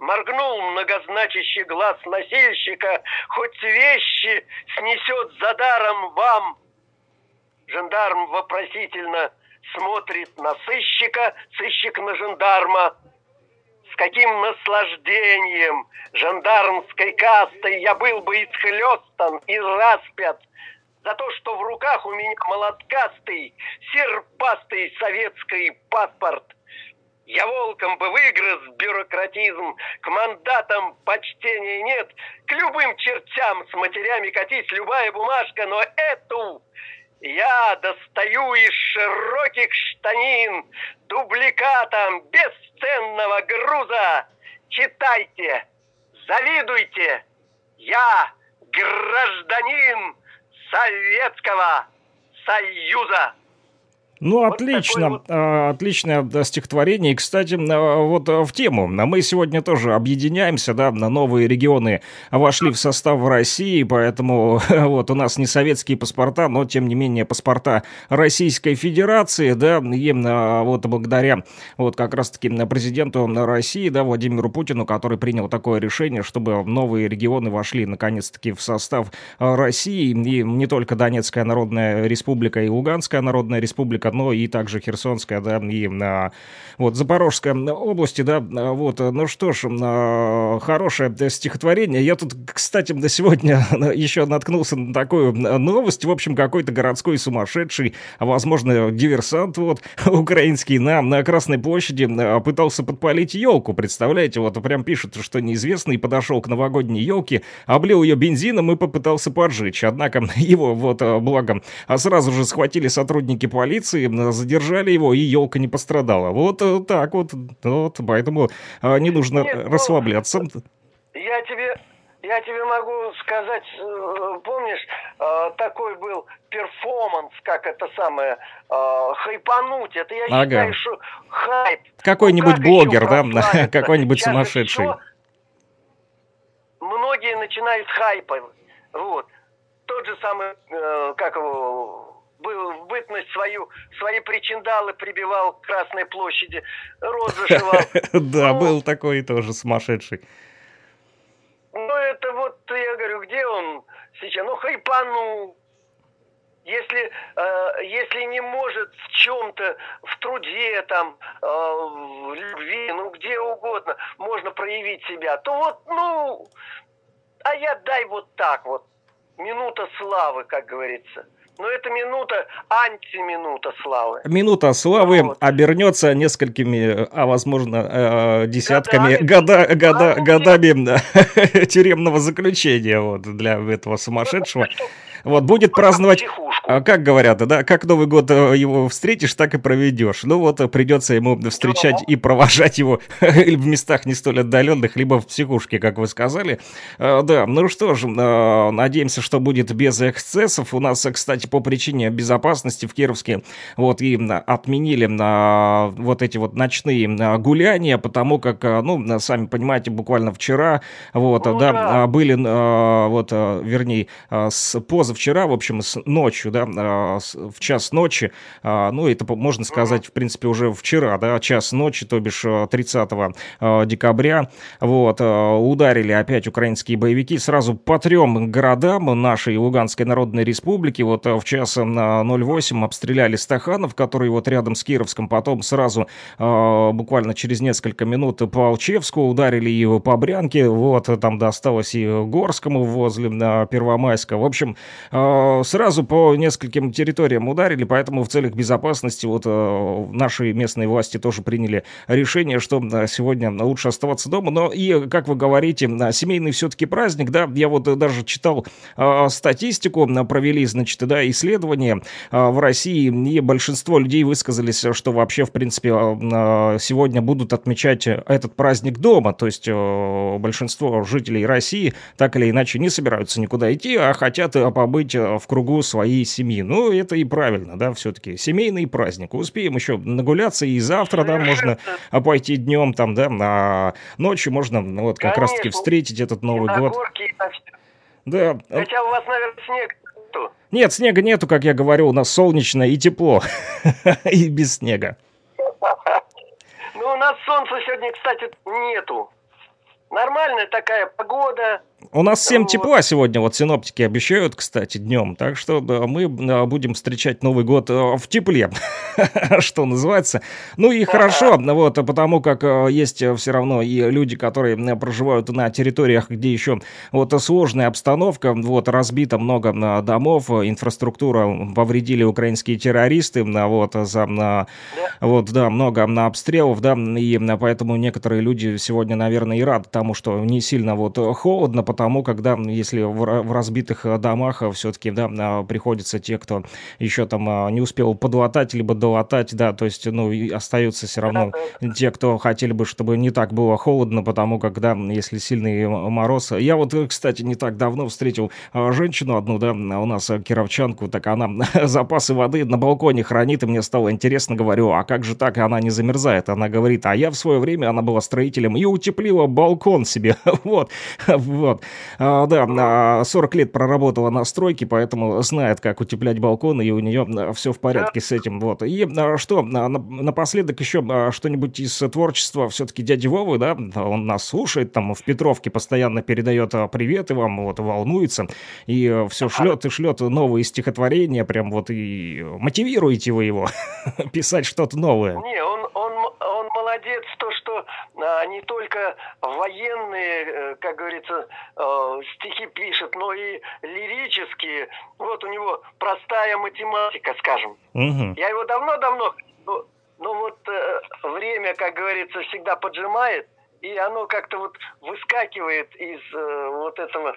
Моргнул многозначащий глаз носильщика, хоть вещи снесет за даром вам. Жандарм вопросительно смотрит на сыщика, сыщик на жандарма. С каким наслаждением жандармской кастой я был бы исхлестан и распят за то, что в руках у меня молоткастый, серпастый советский паспорт. Я волком бы выгрыз бюрократизм, к мандатам почтения нет, к любым чертям с матерями катись любая бумажка, но эту я достаю из широких штанин, дубликатом бесценного груза. Читайте, завидуйте, я гражданин Советского Союза. Ну, вот отлично, вот. Отличное стихотворение. И, кстати, вот в тему. Мы сегодня тоже объединяемся, да, новые регионы вошли в состав России, поэтому вот у нас не советские паспорта, но, тем не менее, паспорта Российской Федерации, да, и вот благодаря вот как раз-таки президенту России, да, Владимиру Путину, который принял такое решение, чтобы новые регионы вошли, наконец-таки, в состав России, и не только Донецкая Народная Республика и Луганская Народная Республика, но и также Херсонская, да, и вот Запорожская области, да, вот, ну что ж, хорошее стихотворение. Я тут, кстати, до сегодня еще наткнулся на такую новость, в общем, какой-то городской сумасшедший, возможно, диверсант, вот, украинский, на, на Красной площади пытался подпалить елку, представляете, вот, прям пишет, что неизвестный подошел к новогодней елке, облил ее бензином и попытался поджечь, однако его, вот, благо, сразу же схватили сотрудники полиции, задержали его, и елка не пострадала. Вот так вот. Вот поэтому не нужно Нет, расслабляться. Ну, я тебе, я тебе могу сказать, помнишь, такой был перформанс, как это самое, хайпануть. Это я ага. считаю, что хайп. Какой-нибудь как блогер, да? Какой-нибудь сейчас сумасшедший. Многие начинают хайпать. Вот. Тот же самый, как его... в бытность свою, свои причиндалы прибивал к Красной площади, рот зашивал. Да, был такой тоже сумасшедший. Ну, это вот, я говорю, где он сейчас? Ну, хайпанул. Если, если не может в чем-то, в труде, там, в любви, ну, где угодно, можно проявить себя, то вот, ну, а я дай вот так вот. Минута славы, как говорится. Но это минута, антиминута славы. Минута славы вот. Обернется несколькими, а возможно, э, десятками, года, года, а годами да, тюремного заключения вот, для этого сумасшедшего. Вот будет праздновать... Психушку. Как говорят, да, как Новый год его встретишь, так и проведешь. Ну вот придется ему встречать и провожать его в местах не столь отдаленных, либо в психушке, как вы сказали. Да, ну что ж, надеемся, что будет без эксцессов. У нас, кстати, по причине безопасности в Кировске вот и отменили вот эти вот ночные гуляния, потому как, ну, сами понимаете, буквально вчера, вот, Ура! да, были, вот, вернее, с позавчера, в общем, с ночью, да, в час ночи, ну, это можно сказать, в принципе, уже вчера, да, час ночи, то бишь тридцатого декабря, вот, ударили опять украинские боевики сразу по трем городам нашей Луганской Народной Республики, вот, в час на ноль восемь обстреляли Стаханов, который вот рядом с Кировском, потом сразу, буквально через несколько минут по Алчевску ударили и по Брянке, вот, там досталось и Горскому возле Первомайска, в общем, сразу по нескольким территориям ударили, поэтому в целях безопасности вот наши местные власти тоже приняли решение, что сегодня лучше оставаться дома. Но и, как вы говорите, семейный все-таки праздник, да, я вот даже читал статистику, провели, значит, да, исследования в России, и большинство людей высказались, что вообще, в принципе, сегодня будут отмечать этот праздник дома, то есть большинство жителей России так или иначе не собираются никуда идти, а хотят побыть в кругу своей семьи. Ну, это и правильно, да, все-таки семейный праздник. Успеем еще нагуляться, и завтра, да, можно пойти днем, там, да, а ночью можно, вот, как Конечно. раз-таки встретить этот Новый год. Горки, да. Хотя у вас, наверное, снег нету. Нет, снега нету, как я говорю, у нас солнечно и тепло, и без снега. Ну, у нас солнца сегодня, кстати, нету. Нормальная такая погода. У нас семь вот. тепла сегодня, вот синоптики обещают, кстати, днем. Так что да, мы будем встречать Новый год в тепле, что называется. Ну и хорошо, вот, потому как есть все равно и люди, которые проживают на территориях, где еще вот сложная обстановка, вот, разбито много домов, инфраструктура повредили украинские террористы, вот, за, вот, да, много обстрелов, да, и поэтому некоторые люди сегодня, наверное, и рады тому, что не сильно вот холодно, потому когда, если в разбитых домах все-таки, да, приходится те, кто еще там не успел подлатать, либо долатать, да, то есть, ну, и остаются все равно те, кто хотели бы, чтобы не так было холодно, потому как, да, если сильный мороз. Я вот, кстати, не так давно встретил женщину одну, да, у нас кировчанку, так она запасы воды на балконе хранит, и мне стало интересно, говорю, а как же так, она не замерзает? Она говорит, а я в свое время, она была строителем и утеплила балкон себе, вот, вот, а, да, сорок лет проработала на стройке, поэтому знает, как утеплять балкон, и у нее все в порядке с этим, вот. И что, напоследок еще что-нибудь из творчества все-таки дяди Вовы, да, он нас слушает, там в Петровке постоянно передает привет и вам, вот, волнуется, и все шлет и шлет новые стихотворения, прям вот, и мотивируете вы его писать что-то новое. Не, он, он, он молодец, то, что не только военные, как говорится, стихи пишет, но и лирические. Вот у него простая математика, скажем. Угу. Я его давно-давно... Ну, ну вот время, как говорится, всегда поджимает, и оно как-то вот выскакивает из вот этого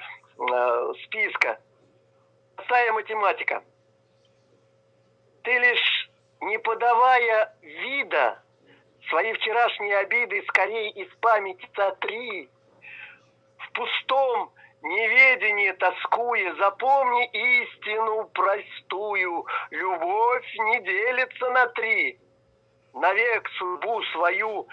списка. Простая математика. Ты лишь, не подавая вида, свои вчерашние обиды скорее из памяти сотри. В пустом неведении тоскуя, запомни истину простую. Любовь не делится на три. Навек судьбу свою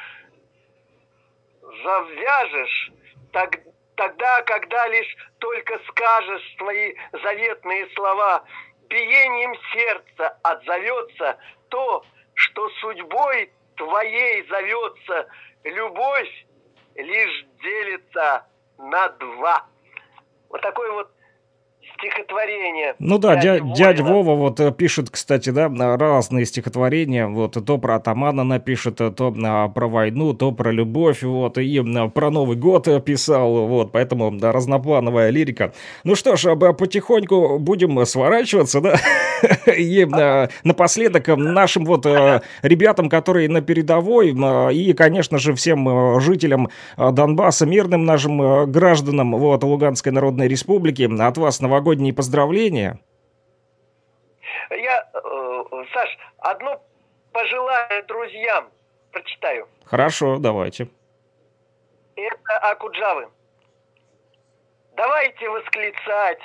завяжешь, так, тогда, когда лишь только скажешь свои заветные слова. Биением сердца отзовется то, что судьбой твоей зовется. Любовь лишь делится на два. Вот такой вот стихотворение. Ну да, дядя, дядя Вова вот пишет, кстати, да, разные стихотворения, вот, то про атамана напишет, то про войну, то про любовь, вот, и про Новый год писал, вот, поэтому, да, разноплановая лирика. Ну что ж, потихоньку будем сворачиваться, да, и напоследок нашим вот ребятам, которые на передовой, и, конечно же, всем жителям Донбасса, мирным нашим гражданам, вот, Луганской Народной Республики, от вас новогодние поздравления. Я, э, Саш, одно пожелание друзьям прочитаю. Хорошо, давайте. Это Акуджавы. Давайте восклицать,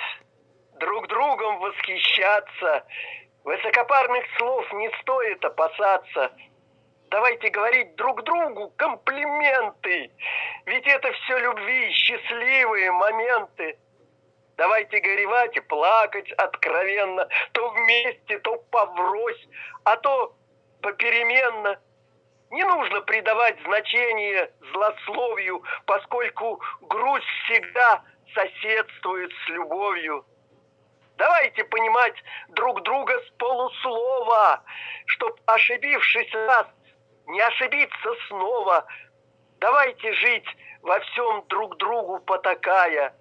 друг другом восхищаться. Высокопарных слов не стоит опасаться. Давайте говорить друг другу комплименты. Ведь это все любви, счастливые моменты. Давайте горевать и плакать откровенно. То вместе, то поврось, а то попеременно. Не нужно придавать значение злословию, поскольку грусть всегда соседствует с любовью. Давайте понимать друг друга с полуслова, чтоб, ошибившись раз, не ошибиться снова. Давайте жить во всем друг другу потакая,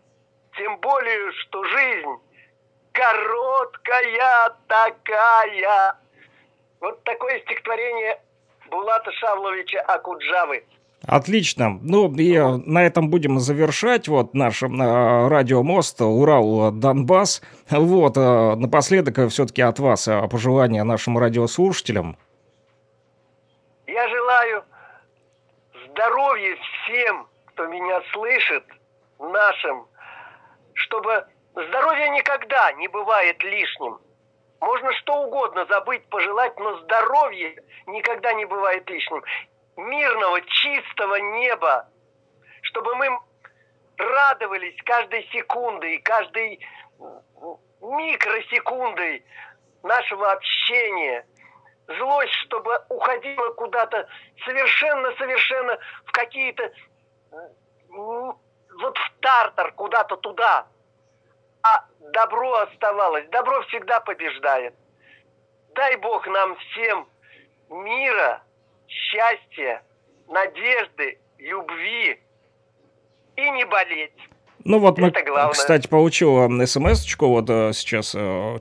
тем более, что жизнь короткая такая. Вот такое стихотворение Булата Шавловича Акуджавы. Отлично. Ну и на этом будем завершать вот наш э, радиомост Урал-Донбасс. Вот э, напоследок все-таки от вас э, пожелания нашим радиослушателям. Я желаю здоровья всем, кто меня слышит, нашим, чтобы здоровье никогда не бывает лишним. Можно что угодно забыть, пожелать, но здоровье никогда не бывает лишним. Мирного, чистого неба, чтобы мы радовались каждой секундой, каждой микросекундой нашего общения. Злость, чтобы уходила куда-то совершенно-совершенно в какие-то, вот в тартар, куда-то туда. А добро оставалось. Добро всегда побеждает. Дай Бог нам всем мира, счастья, надежды, любви и не болеть. Ну вот это мы, главное. Кстати, получил смс-очку, вот сейчас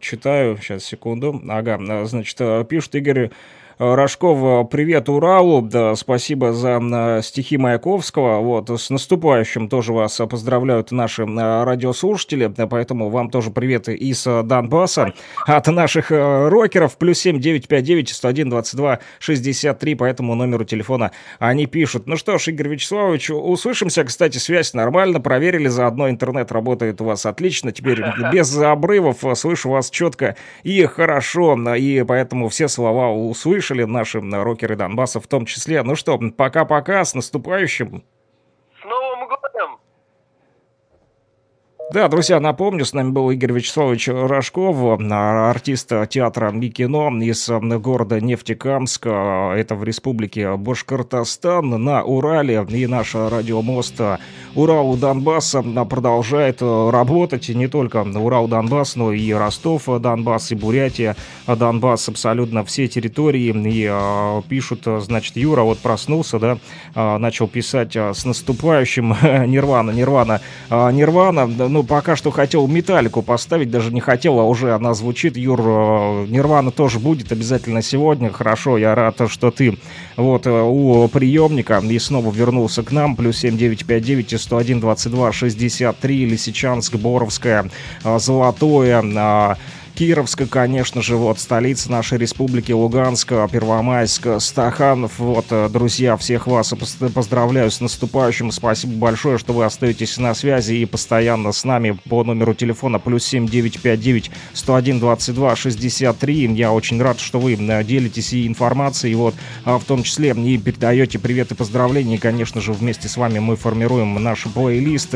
читаю, сейчас, секунду. Ага, значит, пишет Игорь Рожков: привет Уралу, да, спасибо за стихи Маяковского, вот, с наступающим тоже вас поздравляют наши радиослушатели, поэтому вам тоже привет из Донбасса, от наших рокеров, плюс семь девять пять девять сто один двадцать два шестьдесят три, по этому номеру телефона они пишут. Ну что ж, Игорь Вячеславович, услышимся, кстати, связь нормально, проверили, заодно интернет работает у вас отлично, теперь без обрывов, слышу вас четко и хорошо, и поэтому все слова услышали. Слышали наши рокеры Донбасса в том числе. Ну что, пока-пока, с наступающим. С Новым годом! Да, друзья, напомню, с нами был Игорь Вячеславович Рожков, артист театра и кино из города Нефтекамск, это в республике Башкортостан, на Урале. И наш радиомост Урал-Донбасс продолжает работать, и не только Урал-Донбасс, но и Ростов-Донбасс, и Бурятия-Донбасс, абсолютно все территории. И пишут, значит, Юра вот проснулся, да, начал писать с наступающим Нирвана, Нирвана, Нирвана, ну, пока что хотел металлику поставить, даже не хотел, а уже она звучит. Юр, Нирвана тоже будет обязательно сегодня. Хорошо, я рад, что ты вот у приемника и снова вернулся к нам. Плюс семь девять пять девять сто один двадцать два шестьдесят три, Лисичанск, Боровская, Золотое, Кировска, конечно же, вот, столица нашей республики, Луганска, Первомайск, Стаханов, вот, друзья, всех вас поздравляю с наступающим, спасибо большое, что вы остаетесь на связи и постоянно с нами по номеру телефона плюс семь девять пять девять сто один двадцать два шестьдесят три, я очень рад, что вы делитесь и информацией, вот, в том числе и передаете привет и поздравления, конечно же, вместе с вами мы формируем наш плейлист,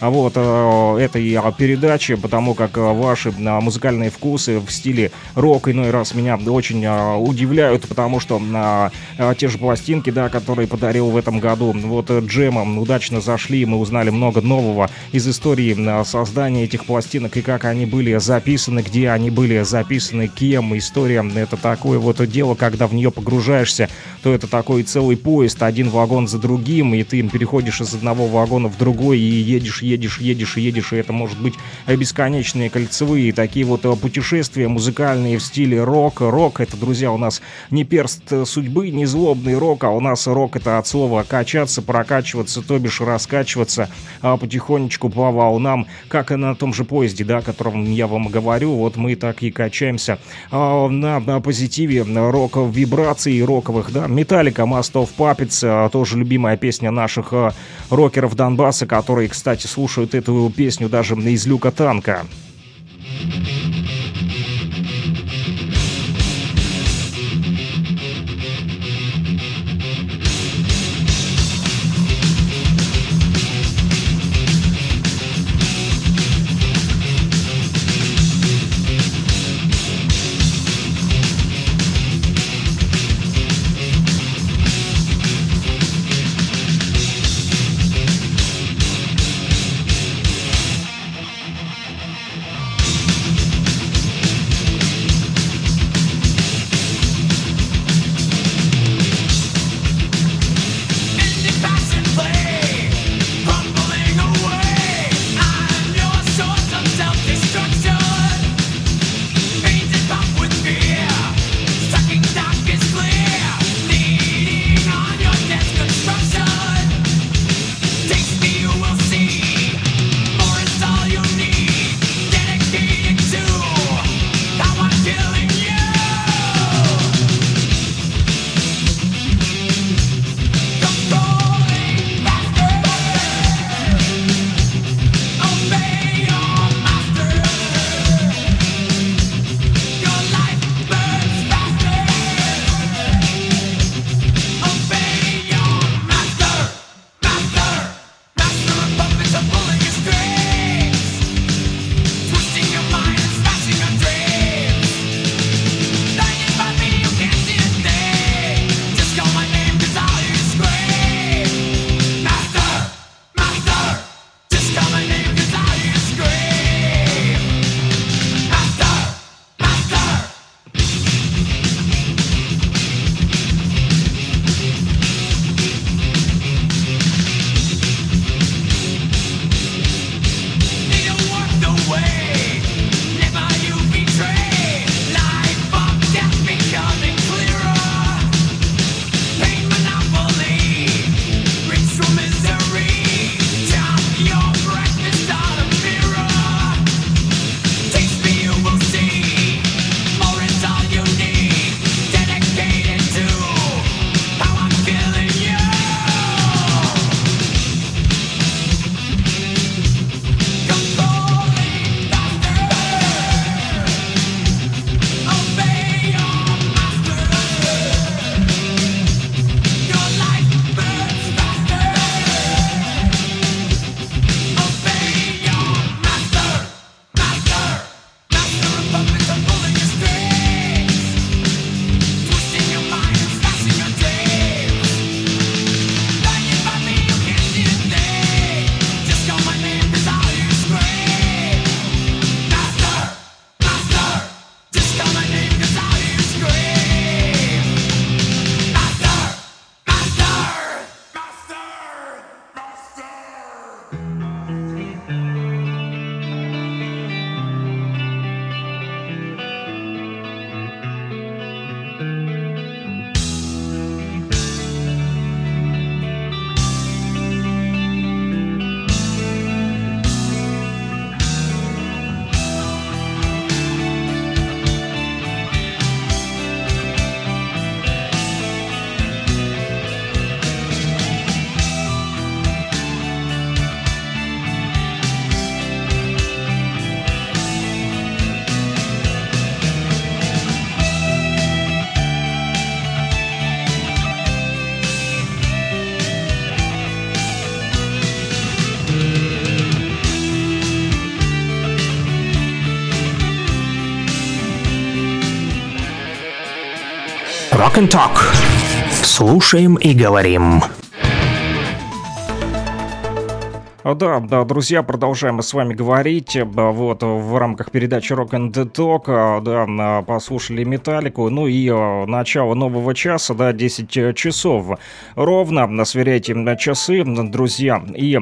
вот, этой передачи, потому как ваши музыкальные вкусы в стиле рок иной раз меня очень а, удивляют, потому что а, а, те же пластинки, да, которые подарил в этом году вот джемом, удачно зашли, мы узнали много нового из истории а, создания этих пластинок и как они были записаны, где они были записаны, кем. История — это такое вот дело, когда в нее погружаешься, то это такой целый поезд, один вагон за другим, и ты переходишь из одного вагона в другой и едешь, едешь, едешь, едешь, и это может быть бесконечные кольцевые такие вот путешествия музыкальные в стиле рок. Рок — это, друзья, у нас не перст судьбы, не злобный рок, а у нас рок — это от слова качаться, прокачиваться, то бишь раскачиваться потихонечку по волнам, как и на том же поезде, да, о котором я вам говорю. Вот мы так и качаемся на, на позитиве рок-вибраций роковых, да. Металлика, Must of Puppets, тоже любимая песня наших рокеров Донбасса, которые, кстати, слушают эту песню даже из люка танка. Rock and Talk. Слушаем и говорим. Да, да, друзья, продолжаем мы с вами говорить. Вот в рамках передачи Rock and Talk, да, послушали Металлику. Ну и начало нового часа, да, десять часов ровно. Сверяйте часы, друзья. И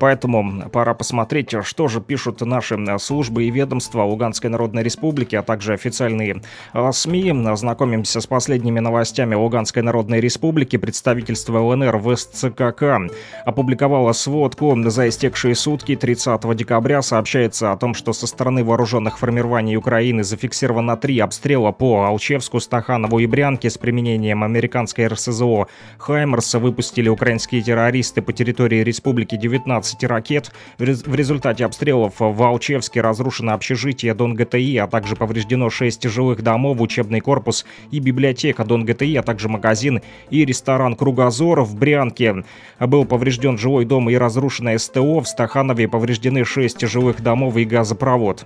поэтому пора посмотреть, что же пишут наши службы и ведомства Луганской Народной Республики, а также официальные СМИ. Знакомимся с последними новостями Луганской Народной Республики. Представительство ЛНР в СЦКК опубликовало сводку за истекшие сутки. Тридцатого декабря сообщается о том, что со стороны вооруженных формирований Украины зафиксировано три обстрела по Алчевску, Стаханову и Брянке с применением американской РСЗО «Хаймерс». Выпустили украинские террористы по территории республики девятнадцать ракет. В результате обстрелов в Алчевске разрушено общежитие Дон ГТИ, а также повреждено шесть жилых домов, учебный корпус и библиотека Дон ГТИ, а также магазин и ресторан «Кругозор». В Брянке был поврежден жилой дом и разрушено СТО. В Стаханове повреждены шесть жилых домов и газопровод.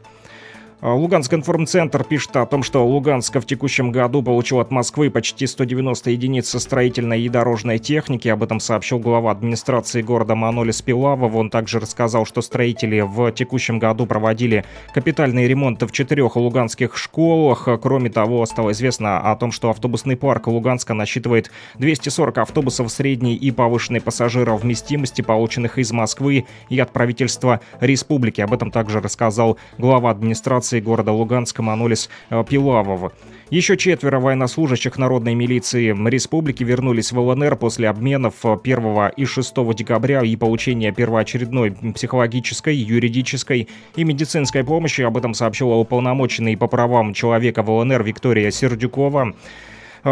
Луганский информцентр пишет о том, что Луганск в текущем году получил от Москвы почти сто девяносто единиц строительной и дорожной техники. Об этом сообщил глава администрации города Манолис Пилавов. Он также рассказал, что строители в текущем году проводили капитальные ремонты в четырех луганских школах. Кроме того, стало известно о том, что автобусный парк Луганска насчитывает двести сорок автобусов средней и повышенной пассажировместимости, полученных из Москвы и от правительства республики. Об этом также рассказал глава администрации города Луганска Манолис Пилавов. Еще четверо военнослужащих Народной милиции республики вернулись в ЛНР после обменов первого и шестого декабря и получения первоочередной психологической, юридической и медицинской помощи. Об этом сообщила уполномоченный по правам человека в ЛНР Виктория Сердюкова.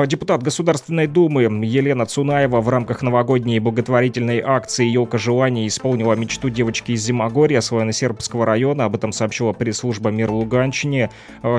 Депутат Государственной Думы Елена Цунаева в рамках новогодней благотворительной акции «Елка желаний» исполнила мечту девочки из Зимогорья, славяно-сербского района. Об этом сообщила пресс-служба «Мир Луганщине».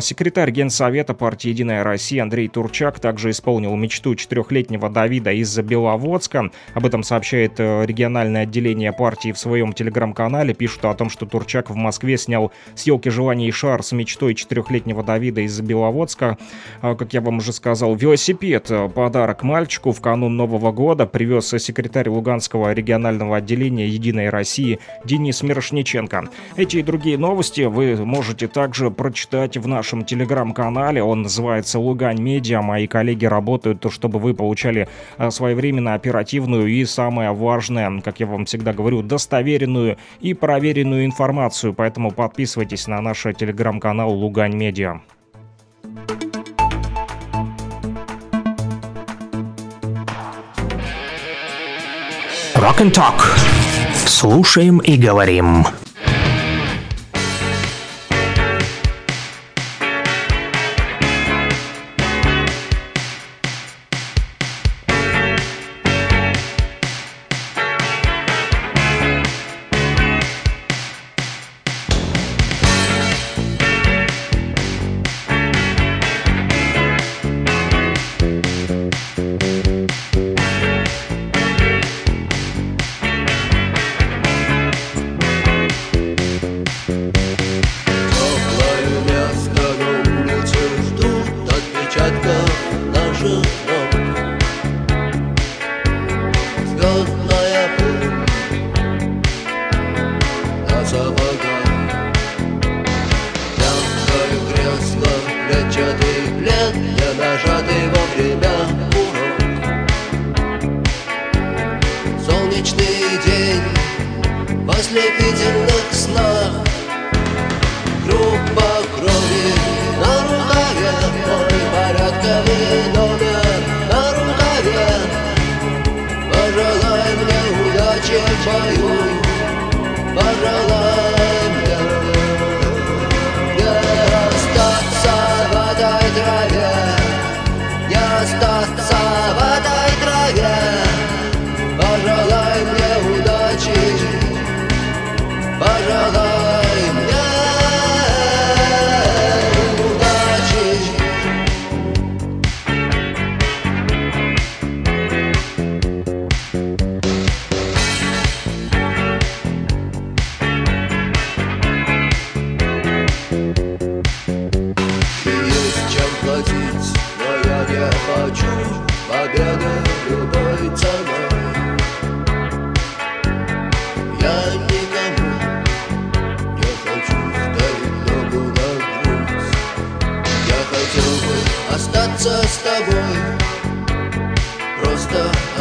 Секретарь Генсовета партии «Единая Россия» Андрей Турчак также исполнил мечту четырехлетнего Давида из Беловодска. Об этом сообщает региональное отделение партии в своем телеграм-канале. Пишут о том, что Турчак в Москве снял с «Елки желаний» шар с мечтой четырехлетнего Давида из Беловодска. Как я вам уже сказал, велосипед. Велосипед – подарок мальчику в канун Нового года привез секретарь Луганского регионального отделения «Единой России» Денис Мирошниченко. Эти и другие новости вы можете также прочитать в нашем телеграм-канале. Он называется «Лугань-Медиа». Мои коллеги работают, чтобы вы получали своевременно оперативную и, самое важное, как я вам всегда говорю, достоверенную и проверенную информацию. Поэтому подписывайтесь на наш телеграм-канал «Лугань-Медиа». Rock and Talk. Слушаем и говорим. Пожелай мне удачи,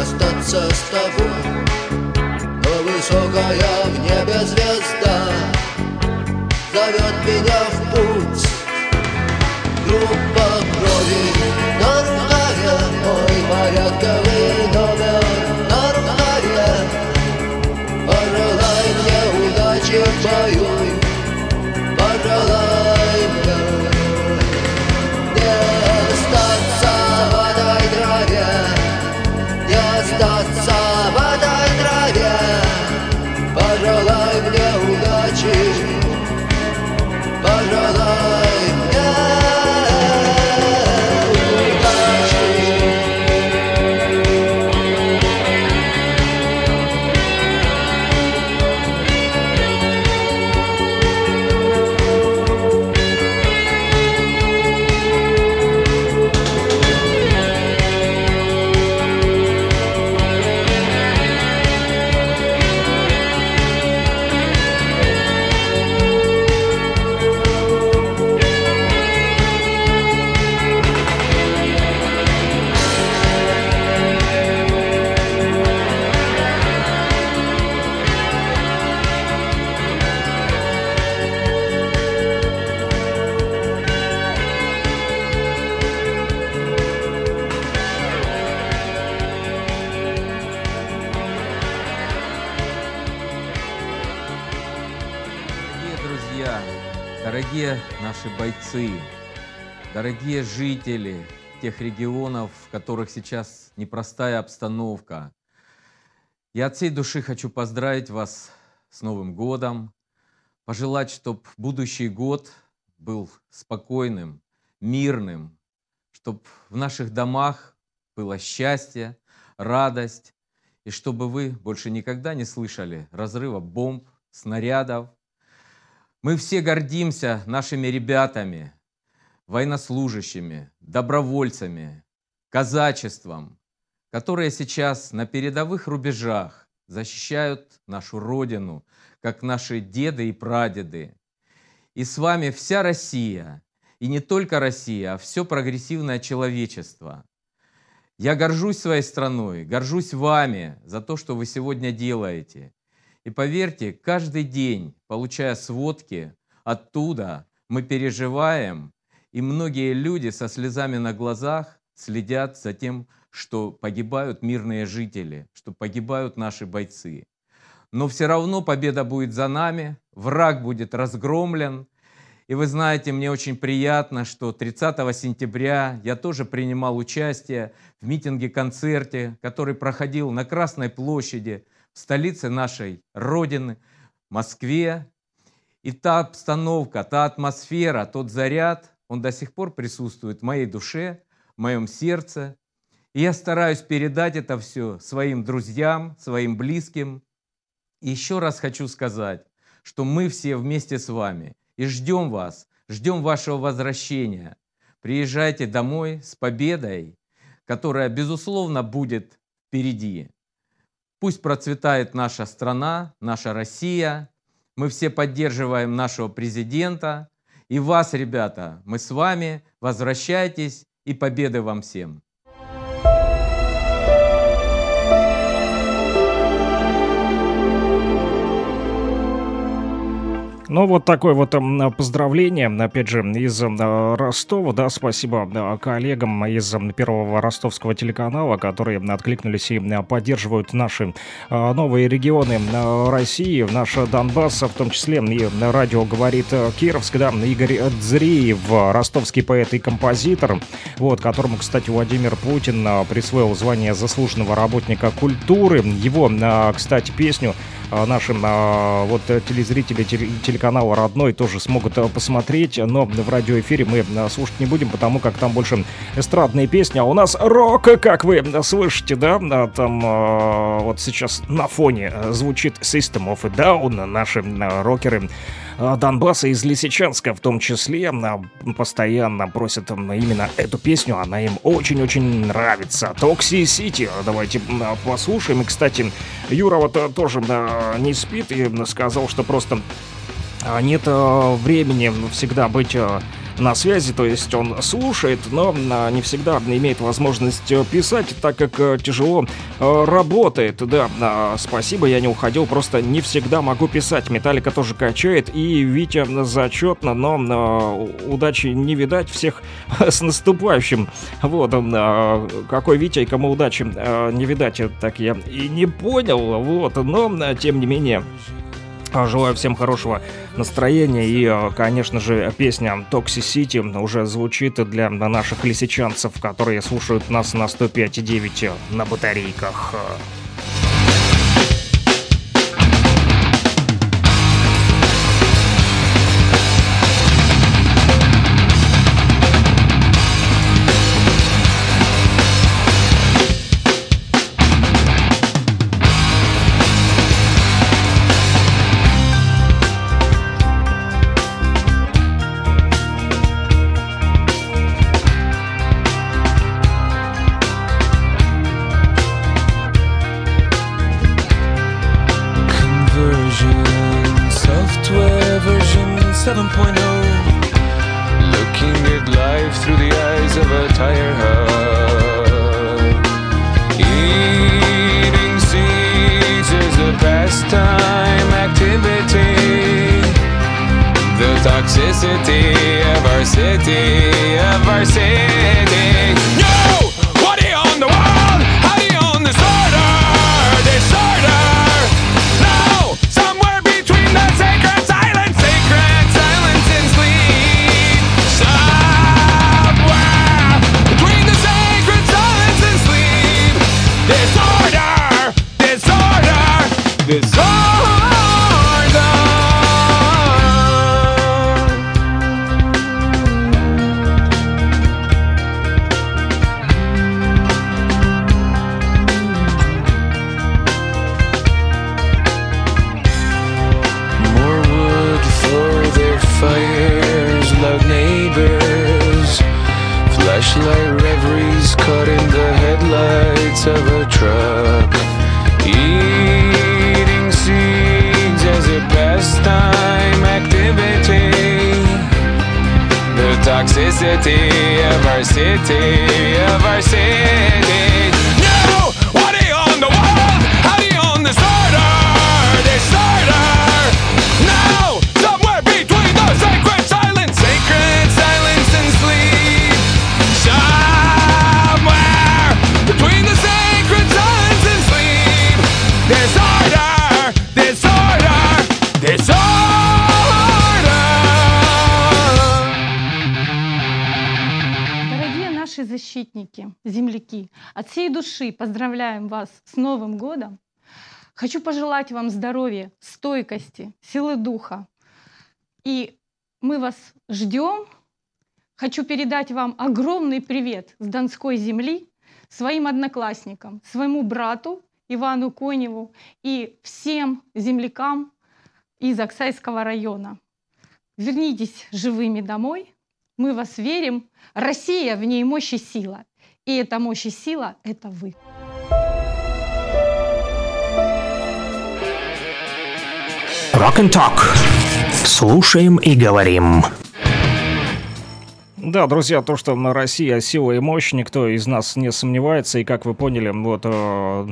расстаться с тобой, но высокая в небе звезда зовет меня в путь. Группа крови, наркая, мой порядковый номер, наркая, пожелай мне удачи в бою, пожелай мне не остаться в этой траве, не остаться в этой траве, пожелай мне удачи, пожелай. Дорогие наши бойцы, дорогие жители тех регионов, в которых сейчас непростая обстановка, я от всей души хочу поздравить вас с Новым годом, пожелать, чтобы будущий год был спокойным, мирным, чтобы в наших домах было счастье, радость, и чтобы вы больше никогда не слышали разрыва бомб, снарядов. Мы все гордимся нашими ребятами, военнослужащими, добровольцами, казачеством, которые сейчас на передовых рубежах защищают нашу Родину, как наши деды и прадеды. И с вами вся Россия, и не только Россия, а все прогрессивное человечество. Я горжусь своей страной, горжусь вами за то, что вы сегодня делаете. И поверьте, каждый день, получая сводки оттуда, мы переживаем, и многие люди со слезами на глазах следят за тем, что погибают мирные жители, что погибают наши бойцы. Но все равно победа будет за нами, враг будет разгромлен. И вы знаете, мне очень приятно, что тридцатого сентября я тоже принимал участие в митинге-концерте, который проходил на Красной площади, в столице нашей Родины, Москве. И та обстановка, та атмосфера, тот заряд, он до сих пор присутствует в моей душе, в моем сердце. И я стараюсь передать это все своим друзьям, своим близким. И еще раз хочу сказать, что мы все вместе с вами и ждем вас, ждем вашего возвращения. Приезжайте домой с победой, которая, безусловно, будет впереди. Пусть процветает наша страна, наша Россия. Мы все поддерживаем нашего президента. И вас, ребята, мы с вами. Возвращайтесь, и победы вам всем! Ну, вот такое вот поздравление, опять же, из Ростова, да, спасибо коллегам из Первого Ростовского телеканала, которые откликнулись и поддерживают наши новые регионы России, наш Донбасс, в том числе и радио «Говорит Кировск», да, Игорь Дзреев, ростовский поэт и композитор, вот, которому, кстати, Владимир Путин присвоил звание заслуженного работника культуры. Его, кстати, песню нашим вот телезрители телеканала «Родной» тоже смогут посмотреть, но в радиоэфире мы слушать не будем, потому как там больше эстрадные песни, а у нас рок, как вы слышите, да, там вот сейчас на фоне звучит System of a Down, наши рокеры Донбасса из Лисичанска, в том числе, постоянно просят именно эту песню, она им очень-очень нравится. Toxicity, давайте послушаем. И, кстати, Юра вот тоже не спит и сказал, что просто нет времени всегда быть на связи, то есть он слушает, но не всегда имеет возможность писать, так как тяжело работает. Да, спасибо, я не уходил, просто не всегда могу писать. Металлика тоже качает, и Витя зачетно, но удачи не видать, всех с наступающим. Вот он, какой Витя и кому удачи не видать, так я и не понял, вот, но тем не менее... Желаю всем хорошего настроения. И, конечно же, песня «Toxic City» уже звучит для наших лисичанцев, которые слушают нас на сто пять и девять на батарейках. Поздравляем вас с Новым годом. Хочу пожелать вам здоровья, стойкости, силы духа. И мы вас ждем. Хочу передать вам огромный привет с Донской земли своим одноклассникам, своему брату Ивану Коневу и всем землякам из Аксайского района. Вернитесь живыми домой. Мы вас верим. Россия, в ней мощь и сила. И эта мощь и сила — это вы. Rock and Talk. Слушаем и говорим. Да, друзья, то, что Россия — сила и мощь, никто из нас не сомневается. И, как вы поняли, вот э,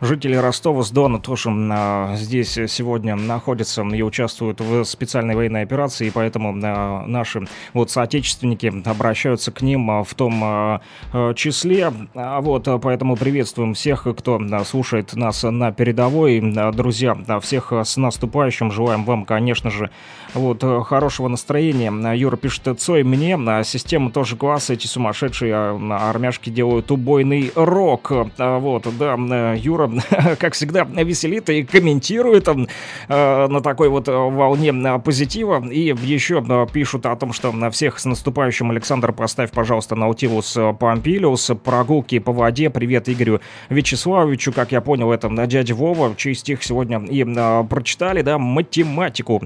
жители Ростова-с-Дона тоже э, здесь сегодня находятся и участвуют в специальной военной операции. И поэтому э, наши вот, соотечественники обращаются к ним э, в том э, числе. А вот поэтому приветствуем всех, кто э, слушает нас на передовой. Друзья, всех с наступающим. Желаем вам, конечно же, вот, хорошего настроения. Юра пишет: Цой мне... Система тоже класс, эти сумасшедшие армяшки делают убойный рок. Вот, да, Юра, как всегда, веселит и комментирует на такой вот волне позитива. И еще пишут о том, что на всех с наступающим. Александр, поставь, пожалуйста, Наутилус Помпилиус. Прогулки по воде. Привет Игорю Вячеславовичу. Как я понял, это дядя Вова, чей стих сегодня и прочитали, да, математику.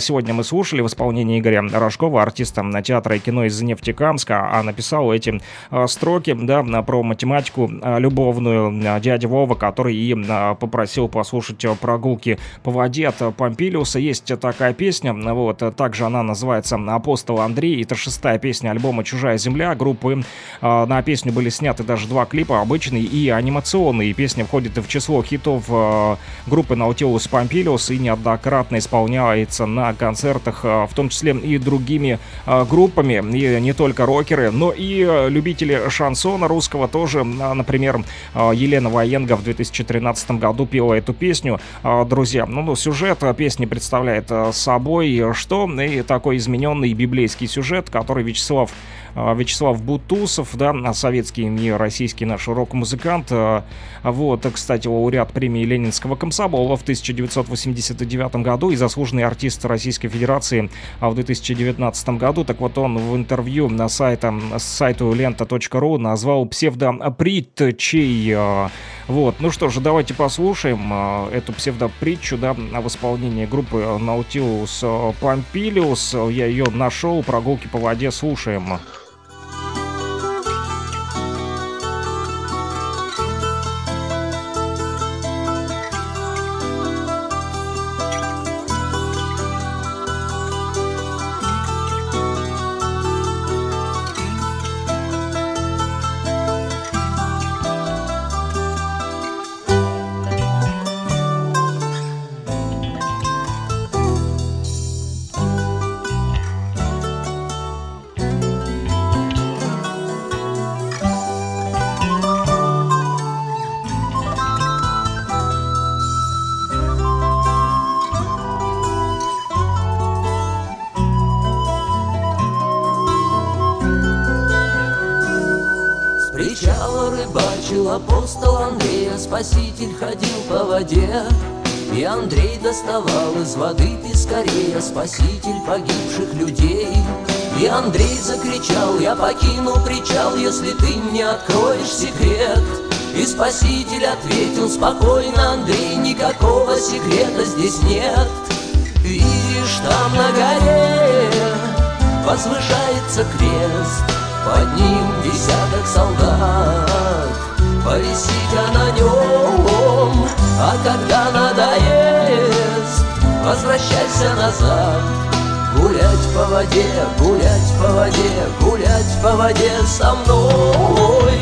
Сегодня мы слушали в исполнении Игоря Рожкова, артиста театра и кино из Нефтекамска, а написал эти строки, да, про математику любовную дядя Вова, который и попросил послушать прогулки по воде от Помпилиуса. Есть такая песня, вот, также она называется «Апостол Андрей», это шестая песня альбома «Чужая земля» группы. На песню были сняты даже два клипа, обычный и анимационный. Песня входит в число хитов группы «Наутилус Помпилиус» и неоднократно исполняется на концертах, в том числе и другими группами, и не только рокеры, но и любители шансона русского тоже. Например, Елена Военга в две тысячи тринадцатом году пела эту песню. Друзья, ну, сюжет песни представляет собой что? И такой измененный библейский сюжет, который Вячеслав Вячеслав Бутусов, да, советский и российский наш рок-музыкант. Вот, кстати, лауреат премии Ленинского комсомола в тысяча девятьсот восемьдесят девятом году и заслуженный артист Российской Федерации в две тысячи девятнадцатом году. Так вот, он в интервью на сайте, сайту лента точка ру назвал псевдопритчей. Вот, ну что же, давайте послушаем эту псевдопритчу, да, в исполнении группы «Наутилус Помпилиус». Я ее нашел, «Прогулки по воде», слушаем. Спаситель ходил по воде, и Андрей доставал из воды пескарей, спаситель погибших людей. И Андрей закричал: я покину причал, если ты мне откроешь секрет. И спаситель ответил: спокойно, Андрей, никакого секрета здесь нет. Видишь, там на горе возвышается крест, под ним десяток солдат. Повисите на нем, а когда надоест, возвращайся назад. Гулять по воде, гулять по воде, гулять по воде со мной.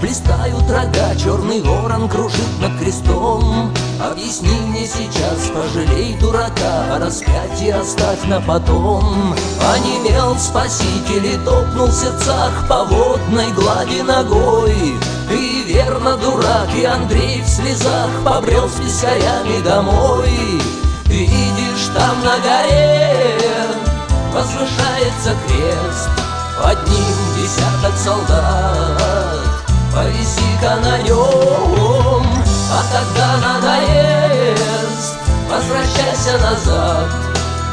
Блистают рога, черный ворон кружит над крестом. Объясни мне сейчас, пожалей дурака, а распятие оставь на потом. Онемел спаситель и топнул в сердцах по водной глади ногой. Ты верно дурак, и Андрей в слезах побрел с пескарями домой. Видишь, там на горе возвышается крест, под ним десяток солдат. Повиси-ка на нем, а когда надоест, возвращайся назад.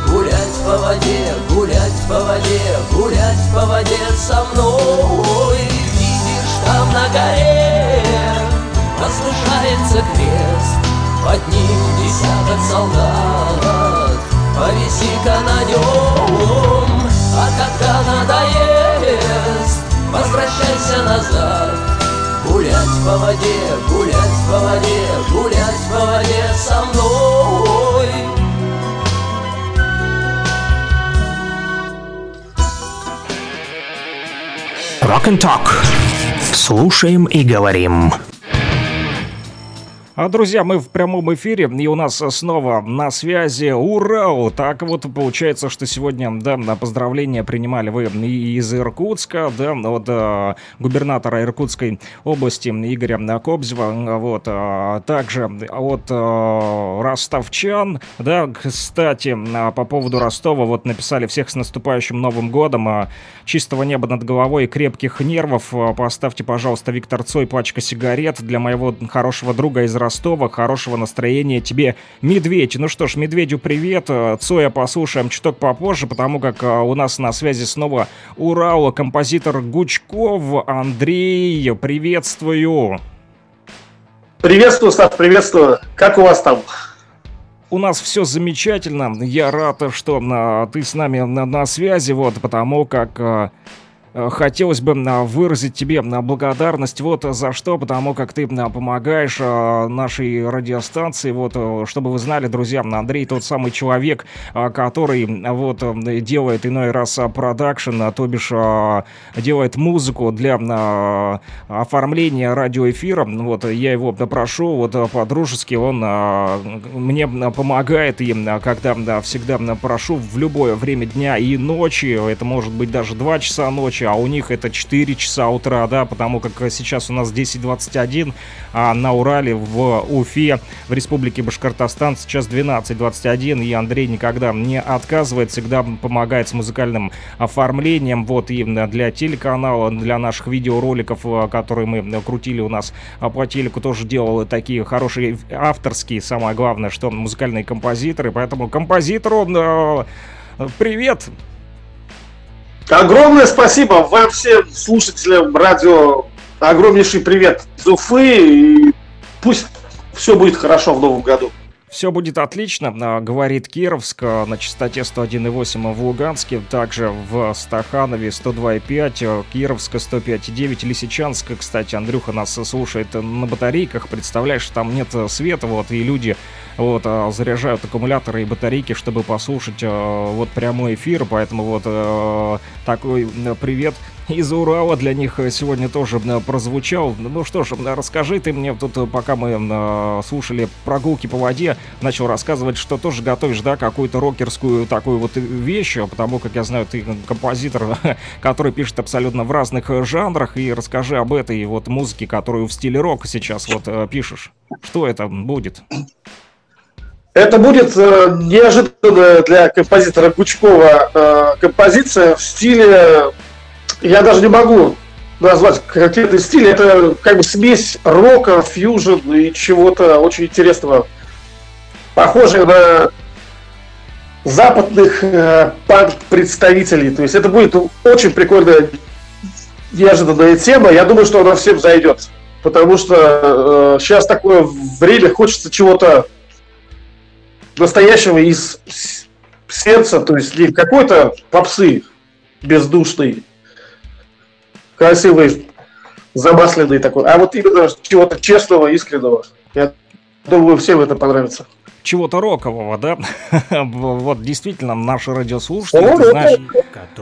Гулять по воде, гулять по воде, гулять по воде со мной. Видишь, там на горе возвышается крест, под ним десяток солдат. Повиси-ка на нем, а когда надоест, возвращайся назад. Гулять по воде, гулять по воде, гулять по воде со мной. Rock and Talk. Слушаем и говорим. Друзья, мы в прямом эфире, и у нас снова на связи. Ура! Так вот получается, что сегодня, да, поздравления принимали вы из Иркутска, да, от губернатора Иркутской области Игоря Кобзева, вот, также от ростовчан, да, кстати, по поводу Ростова, вот написали: всех с наступающим Новым годом, чистого неба над головой и крепких нервов, поставьте, пожалуйста, Виктор Цой, пачка сигарет для моего хорошего друга из Ростова, хорошего настроения тебе, Медведь. Ну что ж, Медведю привет, Цоя послушаем чуток попозже, потому как у нас на связи снова Урал, композитор Гучков Андрей, приветствую. Приветствую, Стас, приветствую. Как у вас там? У нас все замечательно, я рад, что а, ты с нами на, на связи, вот, потому как а, хотелось бы а, выразить тебе а, благодарность, вот, за что, потому как ты а, помогаешь а, нашей радиостанции, вот, а, чтобы вы знали, друзья, Андрей тот самый человек, а, который, а, вот, а, делает иной раз а, продакшн, а, то бишь а, делает музыку для а, оформления радиоэфира, вот, я его прошу, вот, по-дружески, он а, мне помогает, и когда да, всегда прошу в любое время дня и ночи, это может быть даже два часа ночи, а у них это четыре часа утра, да, потому как сейчас у нас десять двадцать один, а на Урале, в Уфе, в Республике Башкортостан сейчас двенадцать двадцать один, и Андрей никогда не отказывает, всегда помогает с музыкальным оформлением, вот, и для телеканала, для наших видеороликов, которые мы крутили у нас по телеку, тоже делал такие хорошие авторские, самое главное, что музыкальные композиторы, поэтому композитору привет! Огромное спасибо вам всем слушателям радио, огромнейший привет из Уфы, и пусть все будет хорошо в новом году. Все будет отлично, говорит Кировск, на частоте сто один и восемь в Луганске, также в Стаханове сто два и пять, Кировска сто пять и девять, Лисичанск, кстати, Андрюха нас слушает на батарейках, представляешь, там нет света, вот, и люди вот заряжают аккумуляторы и батарейки, чтобы послушать вот прямой эфир, поэтому вот такой привет из Урала для них сегодня тоже прозвучал. Ну что ж, расскажи ты мне тут, пока мы слушали прогулки по воде, начал рассказывать, что тоже готовишь, да, какую-то рокерскую такую вот вещь, потому как я знаю, ты композитор, который пишет абсолютно в разных жанрах, и расскажи об этой вот музыке, которую в стиле рок сейчас вот пишешь. Что это будет? Это будет э, неожиданная для композитора Гучкова э, композиция в стиле... Я даже не могу назвать конкретный стиль. Это как бы смесь рока, фьюжн и чего-то очень интересного. Похожее на западных э, панк-представителей. То есть это будет очень прикольная, неожиданная тема. Я думаю, что она всем зайдет. Потому что э, сейчас такое время, хочется чего-то настоящего из сердца. То есть не какой-то попсы бездушный, красивый, замасленный такой, а вот именно чего-то честного, искреннего. Я думаю, всем это понравится. Чего-то рокового, да? Вот действительно, наши радиослушатели, ты знаешь,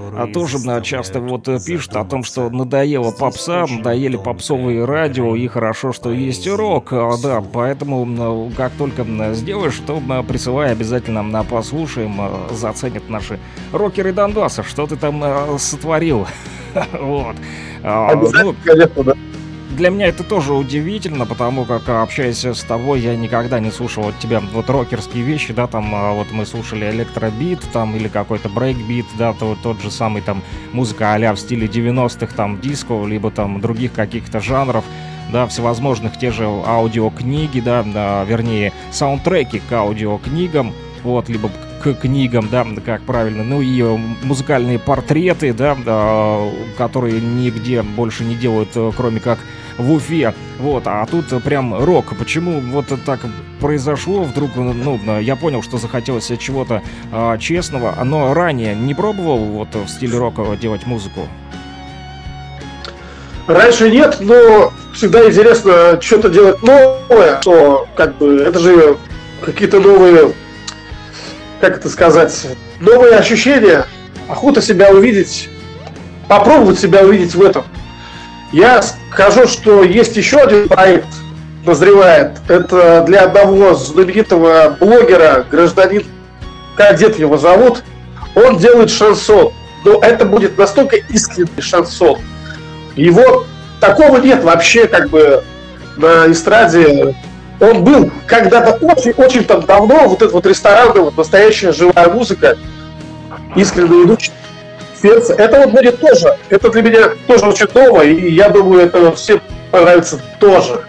а тоже часто вот пишут о том, что надоело попса, надоели попсовые радио, и хорошо, что есть рок, да, поэтому как только сделаешь, то присылай обязательно, послушаем, заценят наши рокеры Донбасса, что ты там сотворил. Вот. Обязательно, конечно, да. Для меня это тоже удивительно, потому как, общаясь с тобой, я никогда не слушал от тебя вот рокерские вещи, да, там вот мы слушали электробит, там, или какой-то брейкбит, да, то, тот же самый там музыка а-ля в стиле девяностых, там, диско, либо там других каких-то жанров, да, всевозможных, те же аудиокниги, да, да, вернее, саундтреки к аудиокнигам, вот, либо к книгам, да, как правильно, ну и музыкальные портреты, да, да, которые нигде больше не делают, кроме как в Уфе, вот, а тут прям рок. Почему вот так произошло вдруг? Ну, я понял, что захотелось чего-то а, честного, но ранее не пробовал вот в стиле рока делать музыку? Раньше нет, но всегда интересно что-то делать новое, что как бы это же какие-то новые, как это сказать, новые ощущения, охота себя увидеть, попробовать себя увидеть в этом. Я скажу, что есть еще один проект назревает. Это для одного знаменитого блогера, гражданин, Кадет его зовут, он делает шансон. Но это будет настолько искренний шансон. Его такого нет вообще как бы на эстраде. Он был когда-то очень-очень там давно, вот этот вот ресторанный, вот настоящая живая музыка, искренне идущая в сердце. Это вот будет тоже. Это для меня тоже очень ново, и я думаю, это всем понравится тоже.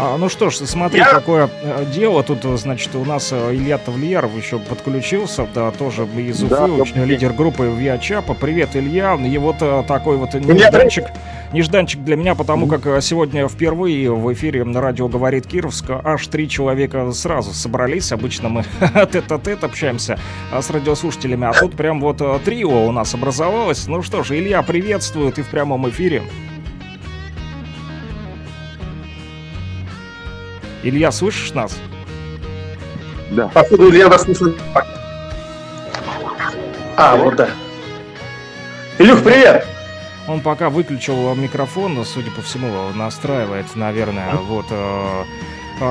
А, ну что ж, смотри, Я... какое дело. Тут, значит, у нас Илья Тавлияров еще подключился, да, тоже из Уфы, да, очень, лидер группы Виа Чапа. Привет, Илья. И вот такой вот нежданчик, нежданчик для меня, потому как сегодня впервые в эфире на радио «Говорит Кировск» аж три человека сразу собрались. Обычно мы тет-а-тет общаемся с радиослушателями, а тут прям вот трио у нас образовалось. Ну что ж, Илья приветствует и в прямом эфире. Илья, слышишь нас? Да. Походу, Илья нас слышит. А, вот да. Илюх, привет! Он пока выключил микрофон, судя по всему, настраивает, наверное, вот...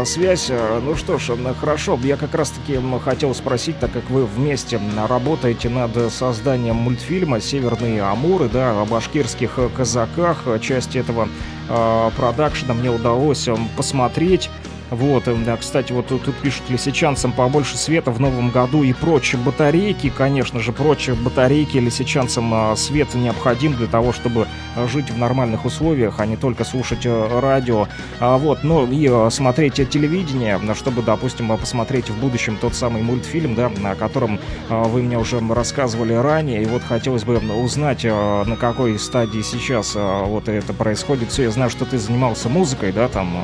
связь. Ну что ж, хорошо. Я как раз-таки хотел спросить, так как вы вместе работаете над созданием мультфильма «Северные Амуры», да, о башкирских казаках. Часть этого э, продакшена мне удалось посмотреть. Вот, да, кстати, вот тут пишут: лисичанцам побольше света в новом году и прочие батарейки. Конечно же, прочие батарейки. Лисичанцам свет необходим для того, чтобы жить в нормальных условиях, а не только слушать радио. Вот, ну и смотреть телевидение, чтобы, допустим, посмотреть в будущем тот самый мультфильм, да, о котором вы мне уже рассказывали ранее. И вот хотелось бы узнать, на какой стадии сейчас вот это происходит. Все, я знаю, что ты занимался музыкой, да, там...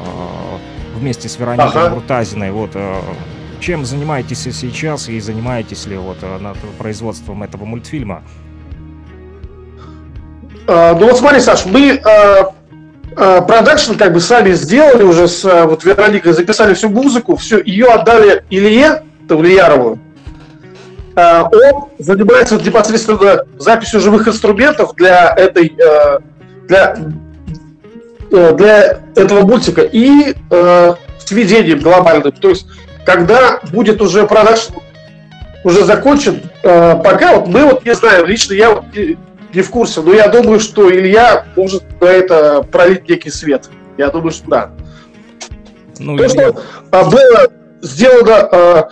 вместе с Вероникой Муртазиной. Ага. Вот, чем занимаетесь сейчас и занимаетесь ли вот над производством этого мультфильма? А, ну вот смотри, Саш, мы а, а, продакшн как бы сами сделали уже с вот, Вероникой, записали всю музыку, все, ее отдали Илье Тавлиярову. А, он занимается вот непосредственно записью живых инструментов для этой... для для этого мультика и э, сведением глобальным. То есть, когда будет уже продакшн уже закончен, э, пока вот мы вот не знаем, лично я вот не, не в курсе, но я думаю, что Илья может на это пролить некий свет. Я думаю, что да. Ну, то, что я... было сделано э,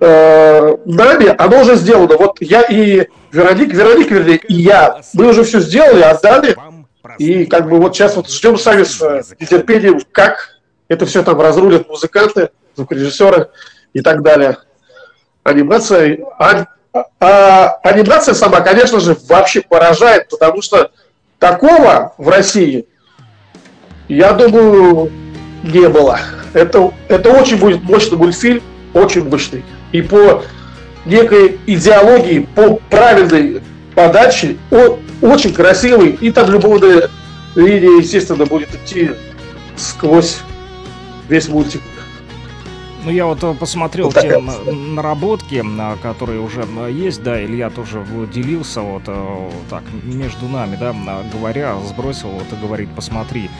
э, нами, оно уже сделано. Вот я и Вероник, Вероник, вернее, и я, мы уже все сделали, отдали. И как бы вот сейчас вот ждем сами с нетерпением, как это все там разрулят музыканты, звукорежиссеры и так далее. Анимация, а, а, анимация сама, конечно же, вообще поражает, потому что такого в России, я думаю, не было. Это, это очень будет мощный мультфильм, очень мощный. И по некой идеологии, по правильной подачи, он очень красивый, и там любовная линия, естественно, будет идти сквозь весь мультик. Ну, я вот посмотрел вот те наработки, которые уже есть, да, Илья тоже делился, вот так, между нами, да, говоря, сбросил, вот, говорит, посмотри.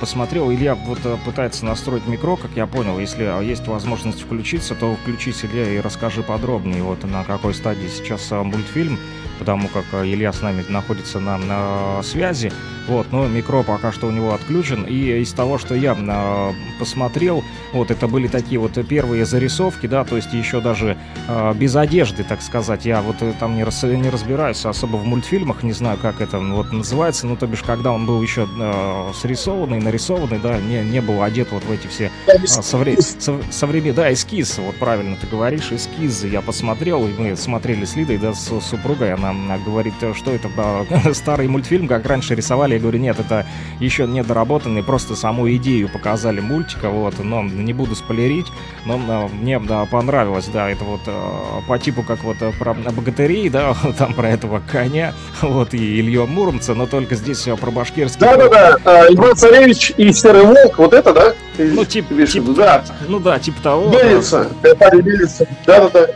Посмотрел, Илья вот пытается настроить микро, как я понял. Если есть возможность включиться, то включись, Илья, и расскажи подробнее, вот на какой стадии сейчас мультфильм, потому как Илья с нами находится на, на связи. Вот, но микро пока что у него отключен. И из того, что я на, посмотрел, вот это были такие вот первые зарисовки, да, то есть еще даже э, без одежды, так сказать. Я вот там не, раз, не разбираюсь особо в мультфильмах, не знаю, как это вот называется. Ну, то бишь, когда он был еще э, срисованный, нарисованный, да, не, не был одет вот в эти все э, современные... Совре... Да, эскиз, вот правильно ты говоришь, эскизы я посмотрел, и мы смотрели с Лидой, да, с супругой, она, она говорит, что это э, старый мультфильм, как раньше рисовали. Я говорю, нет, это еще не доработанный, просто саму идею показали мультика, вот, но не буду спойлерить, но мне, да, понравилось, да, это вот по типу как вот про богатырей, да, там про этого коня, вот, и Илью Муромца, но только здесь про башкирский... Да-да-да, Иван Царевич и Серый Волк, вот это, да? Ну, типа, тип, да. Ну да, типа того. Мельница, да. Это мельница, да-да-да.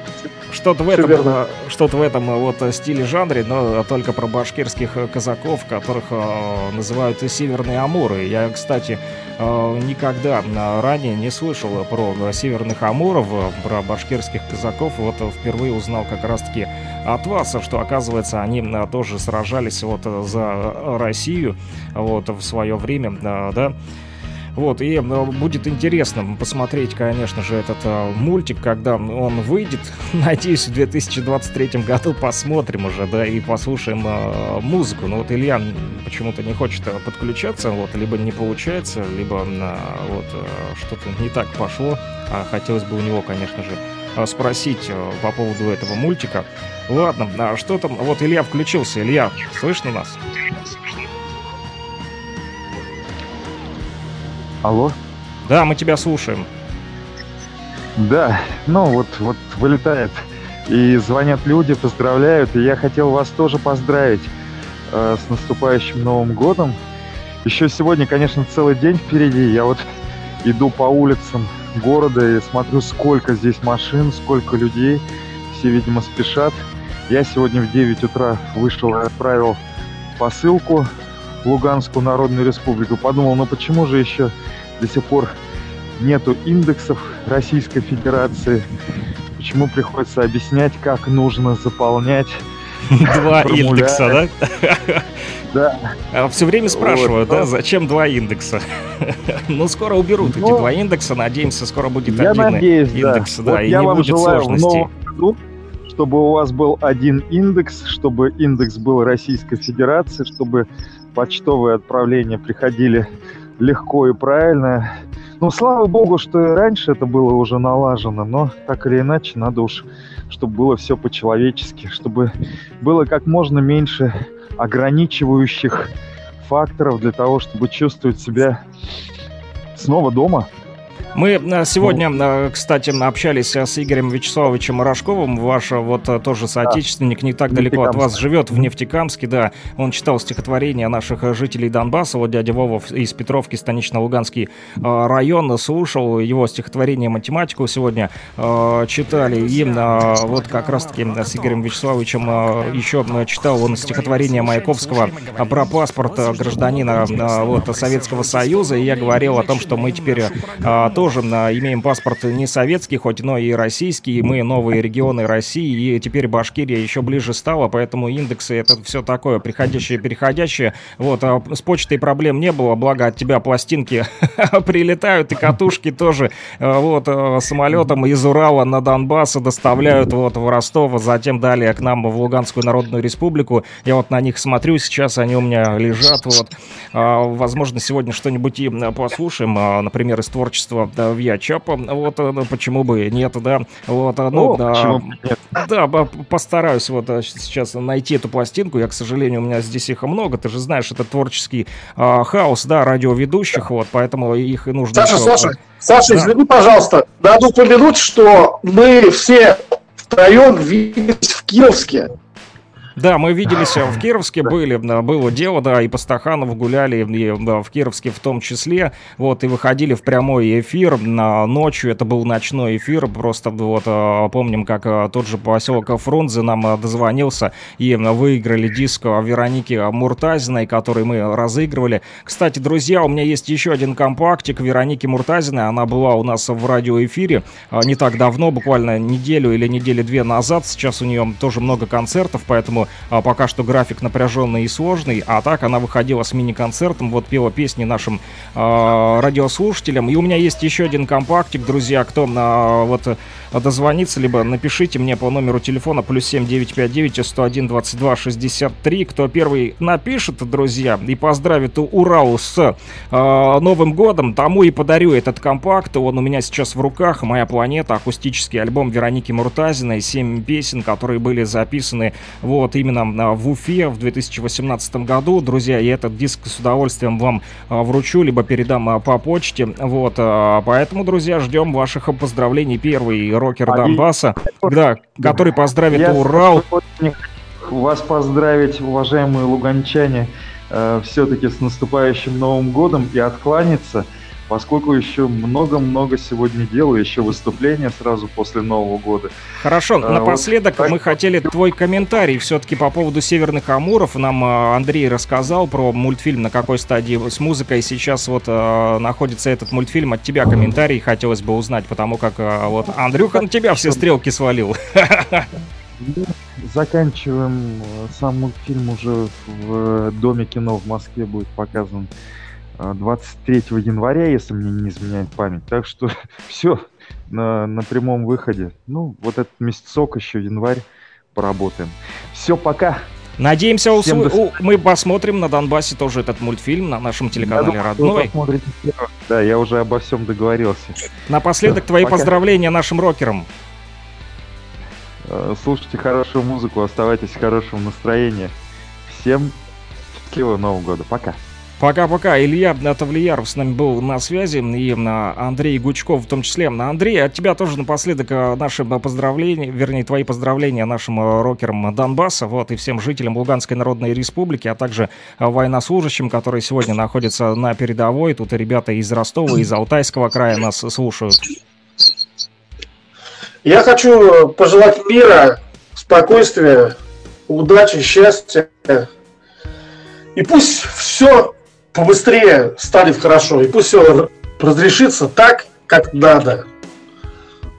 Что-то в этом, что-то в этом вот стиле, жанре, но только про башкирских казаков, которых э, называют и северные амуры. Я, кстати, э, никогда ранее не слышал про северных амуров, про башкирских казаков. Вот впервые узнал как раз-таки от вас, что, оказывается, они тоже сражались вот за Россию вот в свое время, да. Вот, и будет интересно посмотреть, конечно же, этот а, мультик, когда он выйдет. Надеюсь, в две тысячи двадцать третьем году посмотрим уже, да, и послушаем а, музыку. Но вот Илья почему-то не хочет подключаться, вот, либо не получается, либо а, вот, а, что-то не так пошло. А хотелось бы у него, конечно же, спросить а, по поводу этого мультика. Ладно, а что там? Вот Илья включился. Илья, слышно нас? Алло? Да, мы тебя слушаем. Да, ну вот, вот вылетает. И звонят люди, поздравляют. И я хотел вас тоже поздравить э, с наступающим Новым годом. Еще сегодня, конечно, целый день впереди. Я вот иду по улицам города и смотрю, сколько здесь машин, сколько людей. Все, видимо, спешат. Я сегодня в девять утра вышел и отправил посылку в Луганскую Народную Республику. Подумал, ну почему же еще до сих пор нету индексов Российской Федерации? Почему приходится объяснять, как нужно заполнять два индекса, да? Да. А все время спрашивают, да, зачем два индекса? Ну, скоро уберут эти два индекса, надеемся, скоро будет один индекс, да, и не будет сложностей. Чтобы у вас был один индекс, чтобы индекс был Российской Федерации, чтобы почтовые отправления приходили легко и правильно. Ну, слава богу, что и раньше это было уже налажено, но так или иначе надо уж, чтобы было все по-человечески, чтобы было как можно меньше ограничивающих факторов для того, чтобы чувствовать себя снова дома. Мы сегодня, кстати, общались с Игорем Вячеславовичем Рожковым, ваш вот тоже соотечественник, не так далеко от вас, живет в Нефтекамске, да, он читал стихотворение наших жителей Донбасса, вот дядя Вова из Петровки, станично-луганский район, слушал его стихотворение, математику сегодня читали, и вот как раз-таки с Игорем Вячеславовичем еще читал он стихотворение Маяковского про паспорт гражданина вот, Советского Союза, и я говорил о том, что мы теперь тоже имеем паспорт не советский, хоть, но и российский. Мы новые регионы России, и теперь Башкирия еще ближе стала, поэтому индексы — это все такое приходящее, переходящее. Вот, а с почтой проблем не было, благо от тебя пластинки прилетают, и катушки тоже вот самолетом из Урала на Донбасс доставляют вот в Ростов, затем далее к нам в Луганскую Народную Республику. Я вот на них смотрю, сейчас они у меня лежат. Вот, а, возможно, сегодня что-нибудь и послушаем, а, например, из творчества в Ячапа, вот, почему бы нет, да, вот, ну, О, да, нет. да, постараюсь вот сейчас найти эту пластинку, я, к сожалению, у меня здесь их много, ты же знаешь, это творческий а, хаос, да, радиоведущих, да. Вот, поэтому их и нужно... Саша, еще... Саша, Саша, да. извини, пожалуйста, надо упомянуть, что мы все втроем виделись в Кировске. Да, мы виделись в Кировске, были, было дело, да, и по Стаханову гуляли, и, да, в Кировске в том числе, вот, и выходили в прямой эфир ночью, это был ночной эфир, просто вот помним, как тот же поселок Фрунзе нам дозвонился, и выиграли диск Вероники Муртазиной, который мы разыгрывали. Кстати, друзья, у меня есть еще один компактик Вероники Муртазиной, она была у нас в радиоэфире не так давно, буквально неделю или недели две назад, сейчас у нее тоже много концертов, поэтому пока что график напряженный и сложный. А так она выходила с мини-концертом, вот пела песни нашим э, радиослушателям. И у меня есть еще один компактик, друзья. Кто на, вот, дозвонится, либо напишите мне по номеру телефона плюс семь девятьсот пятьдесят девять сто один двадцать два шестьдесят три. Кто первый напишет, друзья, и поздравит Урал с э, Новым годом, тому и подарю этот компакт. Он у меня сейчас в руках. «Моя планета», акустический альбом Вероники Муртазиной, семь песен, которые были записаны вот именно в Уфе в две тысячи восемнадцатом году, друзья, и этот диск с удовольствием вам вручу, либо передам по почте, вот, поэтому, друзья, ждем ваших поздравлений. Первый рокер а Донбасса, я... да, который поздравит я... Урал. Вас поздравить, уважаемые луганчане, э, все-таки с наступающим Новым годом и откланяться, поскольку еще много-много сегодня дел, еще выступления сразу после Нового года. Хорошо, а, напоследок вот... мы хотели твой комментарий все-таки по поводу «Северных Амуров». Нам Андрей рассказал про мультфильм, на какой стадии с музыкой сейчас вот а, находится этот мультфильм. От тебя комментарий хотелось бы узнать, потому как а, вот Андрюха на тебя все стрелки свалил. Заканчиваем. Сам мультфильм уже в Доме кино в Москве будет показан двадцать третьего января, если мне не изменяет память. Так что все на, на прямом выходе. Ну, вот этот месяцок еще, январь, поработаем. Все, пока. Надеемся, усв... до... мы посмотрим на Донбассе тоже этот мультфильм на нашем телеканале я «Родной». Думаю, да, я уже обо всем договорился. Напоследок, да, твои пока. Поздравления нашим рокерам. Слушайте хорошую музыку, оставайтесь в хорошем настроении. Всем счастливого Нового года. Пока. Пока-пока. Илья Тавлияров с нами был на связи, и Андрей Гучков в том числе. Андрей, от тебя тоже напоследок наши поздравления, вернее, твои поздравления нашим рокерам Донбасса, вот, и всем жителям Луганской Народной Республики, а также военнослужащим, которые сегодня находятся на передовой. Тут ребята из Ростова, из Алтайского края нас слушают. Я хочу пожелать мира, спокойствия, удачи, счастья. И пусть все побыстрее станет хорошо. И пусть все разрешится так, как надо.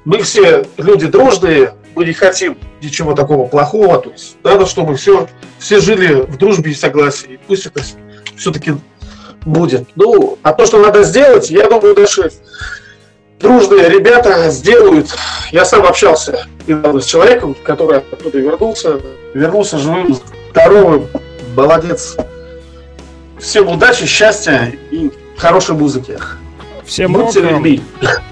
Мы все люди дружные. Мы не хотим ничего такого плохого. То есть надо, чтобы все, все жили в дружбе и согласии. И пусть это все-таки будет. Ну, а то, что надо сделать, я думаю, дальше... Дружные ребята сделают. Я сам общался недавно с человеком, который оттуда вернулся. Вернулся живым, здоровым. Молодец. Всем удачи, счастья и хорошей музыки. Всем рока,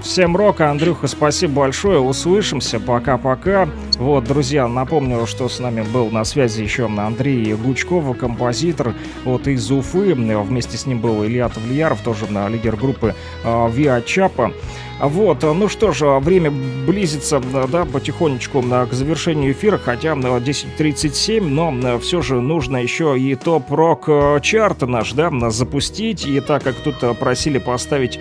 всем рока, Андрюха, спасибо большое, услышимся, пока-пока. Вот, друзья, напомню, что с нами был на связи еще Андрей Гучков, композитор вот из Уфы, вместе с ним был Илья Тавлияров, тоже лидер группы э, Виа Чапа. Вот, ну что же, время близится, да, потихонечку к завершению эфира, хотя десять тридцать семь, но все же нужно еще и топ-рок-чарт наш, да, запустить, и так как тут просили поставить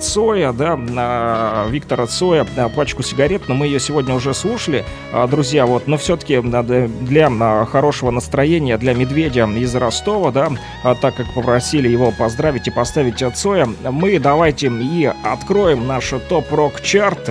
Цоя, да, Виктора Цоя, пачку сигарет, но мы ее сегодня уже слушали, друзья, вот, но все-таки для хорошего настроения, для Медведя из Ростова, да, так как попросили его поздравить и поставить Цоя, мы давайте и откроем наш топ-рок-чарт.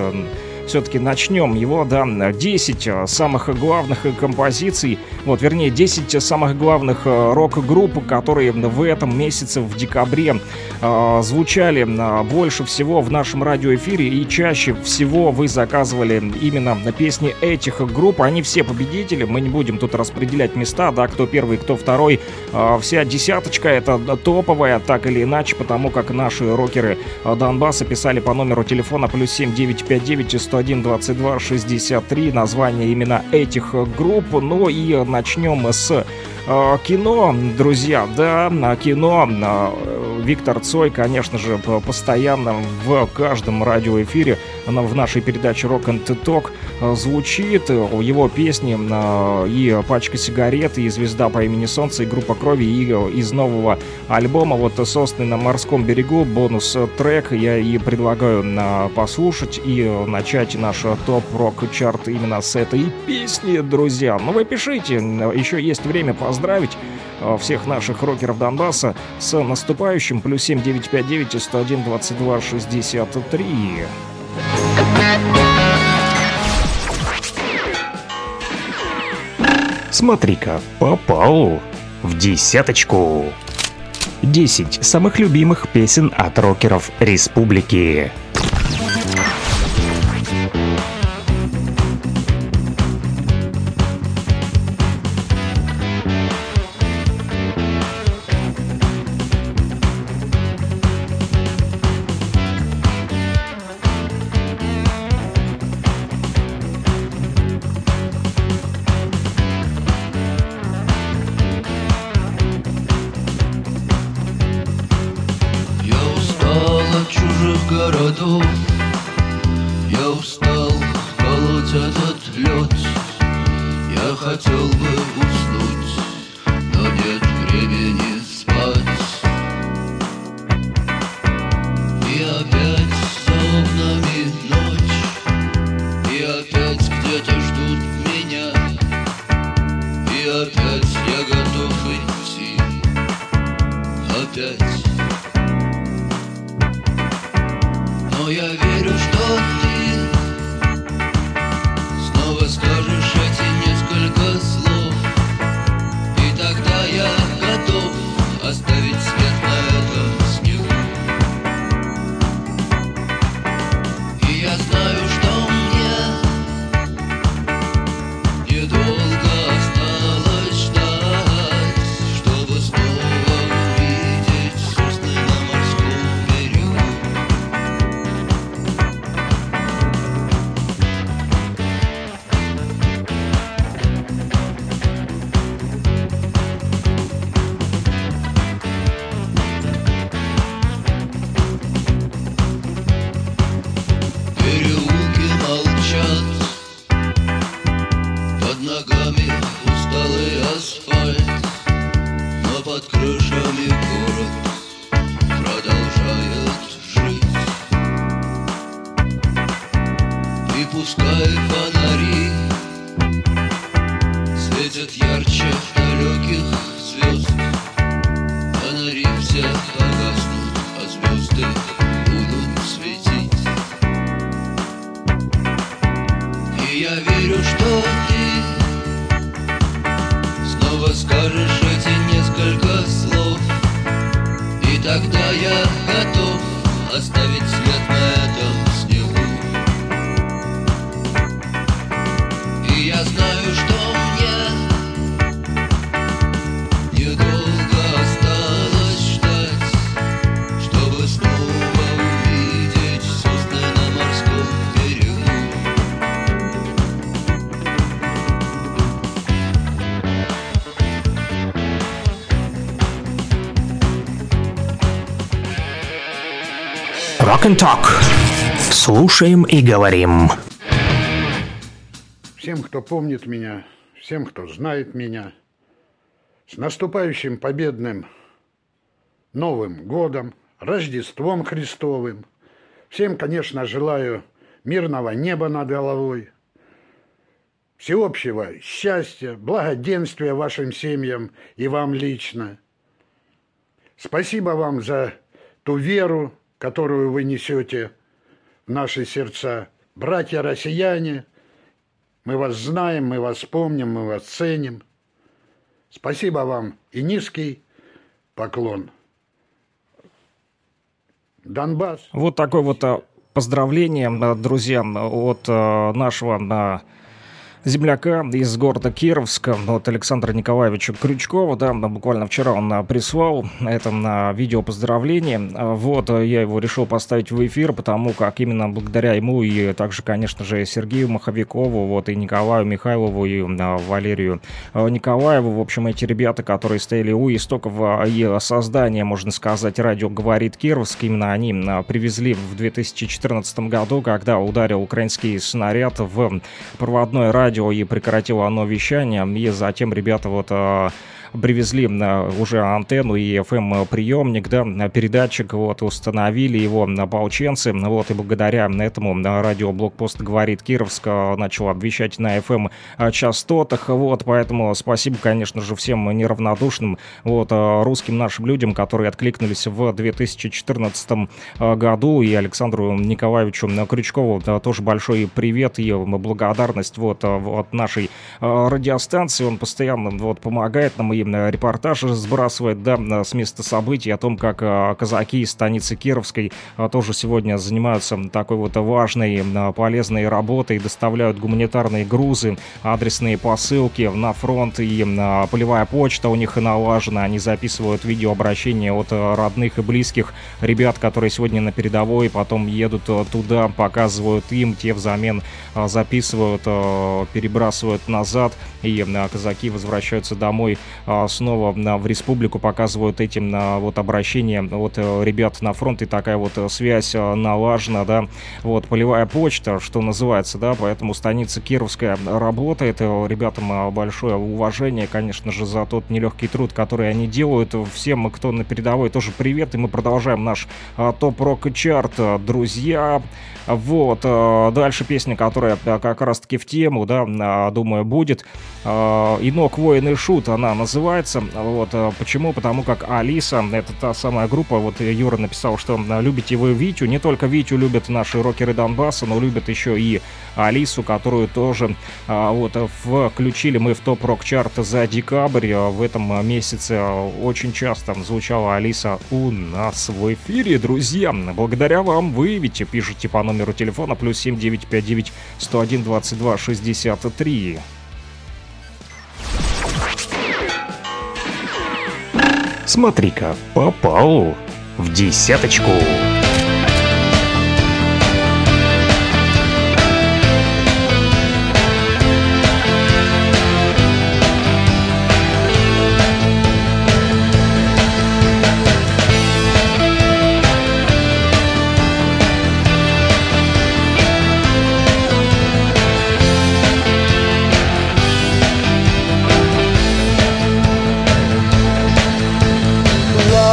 Все-таки начнем его, да, десять самых главных композиций, вот, вернее, десять самых главных рок-групп, которые в этом месяце, в декабре, э, звучали больше всего в нашем радиоэфире, и чаще всего вы заказывали именно песни этих групп. Они все победители, мы не будем тут распределять места, да, кто первый, кто второй. Э, вся десяточка — это топовая, так или иначе, потому как наши рокеры Донбасса писали по номеру телефона плюс семь девятьсот пятьдесят девять сто один двадцать два шестьдесят три название именно этих групп. Ну и начнем с э, «Кино», друзья, да, «Кино». Виктор Цой, конечно же, постоянно в каждом радиоэфире в нашей передаче Rock and Talk звучит. Его песни и «Пачка сигарет», и «Звезда по имени Солнце», и «Группа крови», и из нового альбома вот «Сосны на морском берегу», бонус трек, я и предлагаю послушать и начать наш топ-рок-чарт именно с этой песни, друзья. Но вы пишите, еще есть время поздравить всех наших рокеров Донбасса с наступающим. Плюс семь девятьсот пятьдесят девять сто один двадцать два шестьдесят три. Смотри-ка, попал в десяточку. десять самых любимых песен от рокеров республики. пускай фонари светят ярче далеких звезд. Фонари все погаснут, а звезды будут светить. И я верю, что ты снова скажешь эти несколько слов, и тогда я готов оставить след на этом снегу. И я знаю, что мне недолго осталось ждать, чтобы снова увидеть сосны на морском берегу. Rock and Talk. Слушаем и говорим. Всем, кто помнит меня, всем, кто знает меня, с наступающим победным Новым годом, Рождеством Христовым. Всем, конечно, желаю мирного неба над головой, всеобщего счастья, благоденствия вашим семьям и вам лично. Спасибо вам за ту веру, которую вы несете в наши сердца, братья-россияне. Мы вас знаем, мы вас помним, мы вас ценим. Спасибо вам и низкий поклон. Донбасс. Вот такое вот поздравление, друзья, от нашего земляка из города Кировска, от Александра Николаевича Крючкова. Да, буквально вчера он прислал это на видео поздравление. Вот, я его решил поставить в эфир, потому как именно благодаря ему и также, конечно же, Сергею Маховикову, вот, и Николаю Михайлову, и Валерию Николаеву. В общем, эти ребята, которые стояли у истоков и создания, можно сказать, радио «Говорит Кировск», именно они привезли в две тысячи четырнадцатом году, когда ударил украинский снаряд в проводное радио, и прекратило оно вещание, и затем ребята вот а, привезли на уже антенну и эф эм-приемник, да, передатчик, вот, установили его на ополченцы, вот, и благодаря этому радиоблокпост «Говорит Кировск» начал обвещать на эф эм-частотах, вот, поэтому спасибо, конечно же, всем неравнодушным, вот, русским нашим людям, которые откликнулись в две тысячи четырнадцатом году, и Александру Николаевичу Крючкову тоже большой привет и благодарность, вот, от нашей радиостанции. Он постоянно, вот, помогает нам и репортажи сбрасывает, да, с места событий о том, как казаки из станицы Кировской тоже сегодня занимаются такой вот важной, полезной работой, доставляют гуманитарные грузы, адресные посылки на фронт, и полевая почта у них налажена, они записывают видеообращения от родных и близких ребят, которые сегодня на передовой, потом едут туда, показывают им, те взамен записывают, перебрасывают назад, и казаки возвращаются домой снова в республику, показывают этим вот обращение от ребят на фронт, и такая вот связь налажена, да, вот, полевая почта, что называется, да, поэтому станица Кировская работает, ребятам большое уважение, конечно же, за тот нелегкий труд, который они делают, всем, кто на передовой, тоже привет, и мы продолжаем наш топ-рок-чарт, друзья, вот, дальше песня, которая как раз-таки в тему, да, думаю, будет, «Инок, воин и шут», она называется, вот, почему, потому как Алиса, это та самая группа, вот, Юра написал, что любите вы Витю, не только Витю любят наши рокеры Донбасса, но любят еще и Алису, которую тоже, вот, включили мы в топ-рок-чарт за декабрь, в этом месяце очень часто звучала Алиса у нас в эфире, друзья, благодаря вам, вы, Витя, пишите по номеру телефона, плюс семь девять пять девять сто один двадцать два шестьдесят три. Смотри-ка, попал в десяточку.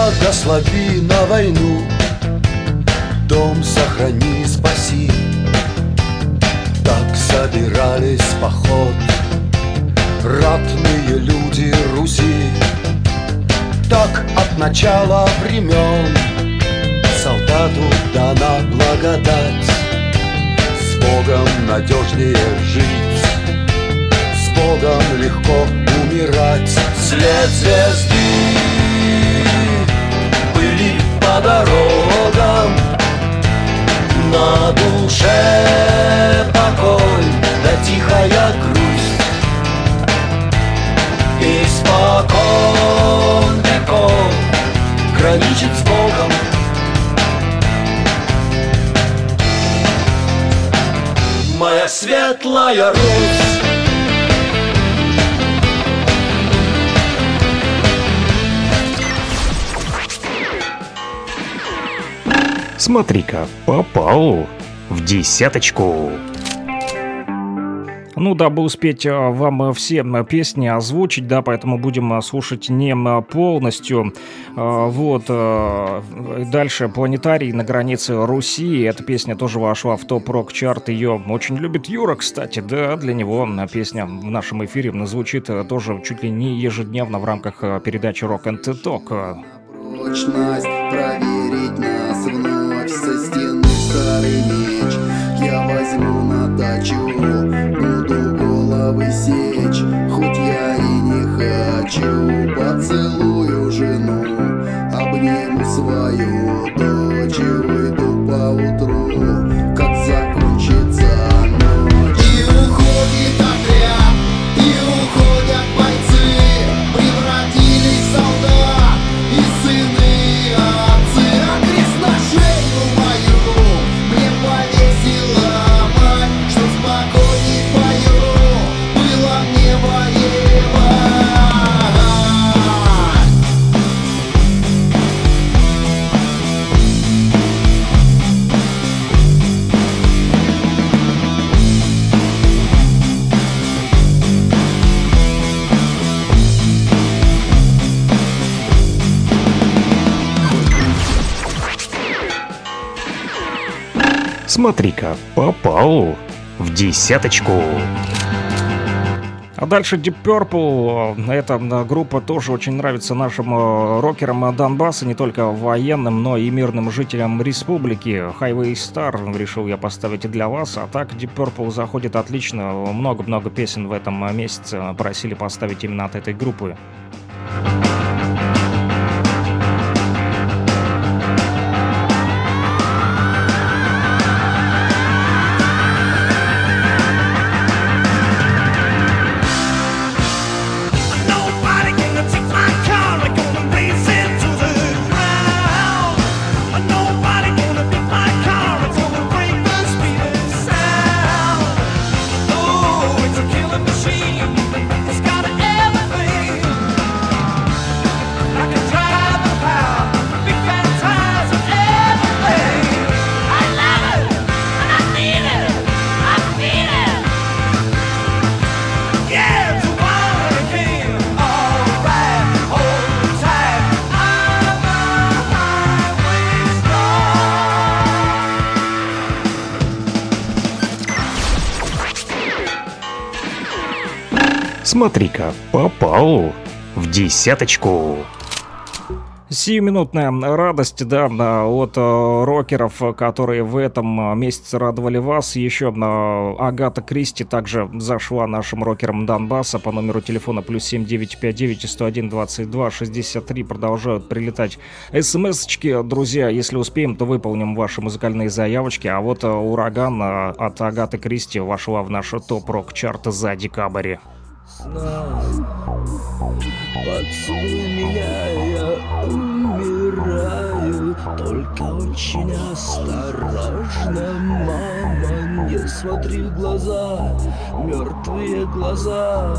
Благослови на войну, дом сохрани, спаси. Так собирались в поход ратные люди Руси. Так от начала времен солдату дана благодать. С Богом надежнее жить, с Богом легко умирать. След звезды пылит по дорогам, на душе покой, да тихая грусть. Испокон веков граничит с Богом. Моя светлая Русь. Смотри-ка, попал в десяточку. Ну, дабы успеть вам всем песни озвучить, да, поэтому будем слушать не полностью. Вот. Дальше «Планетарий на границе Руси». Эта песня тоже вошла в топ-рок-чарт. Ее очень любит Юра, кстати, да, для него песня в нашем эфире звучит тоже чуть ли не ежедневно в рамках передачи Rock and Talk. Прочность, проверить нас вновь со стены старый меч. Я возьму на дачу, сечь, хоть я и не хочу, поцелую жену, обниму свою дочь и выйду поутру, как закончится ночь. И уходит отряд, и уходят бойцы, превратились в солдат и сыны и отцы. А крест на шею мою мне повесила мать, что спокойней пою. Смотри-ка, попал в десяточку. А дальше Deep Purple. Эта группа тоже очень нравится нашим рокерам Донбасса, не только военным, но и мирным жителям республики. Highway Star решил я поставить и для вас. А так Deep Purple заходит отлично. Много-много песен в этом месяце просили поставить именно от этой группы. Смотри-ка, попал в десяточку. Сиюминутная радость, да, от рокеров, которые в этом месяце радовали вас. Еще Агата Кристи также зашла нашим рокерам Донбасса по номеру телефона плюс семь девять пять девять сто один двадцать два шестьдесят три. Продолжают прилетать смс-очки. Друзья, если успеем, то выполним ваши музыкальные заявочки. А вот «Ураган» от Агаты Кристи вошла в наш топ-рок-чарт за декабрь. Поцелуй меня, я умираю. Только очень осторожно, мама, не смотри в глаза, мертвые глаза.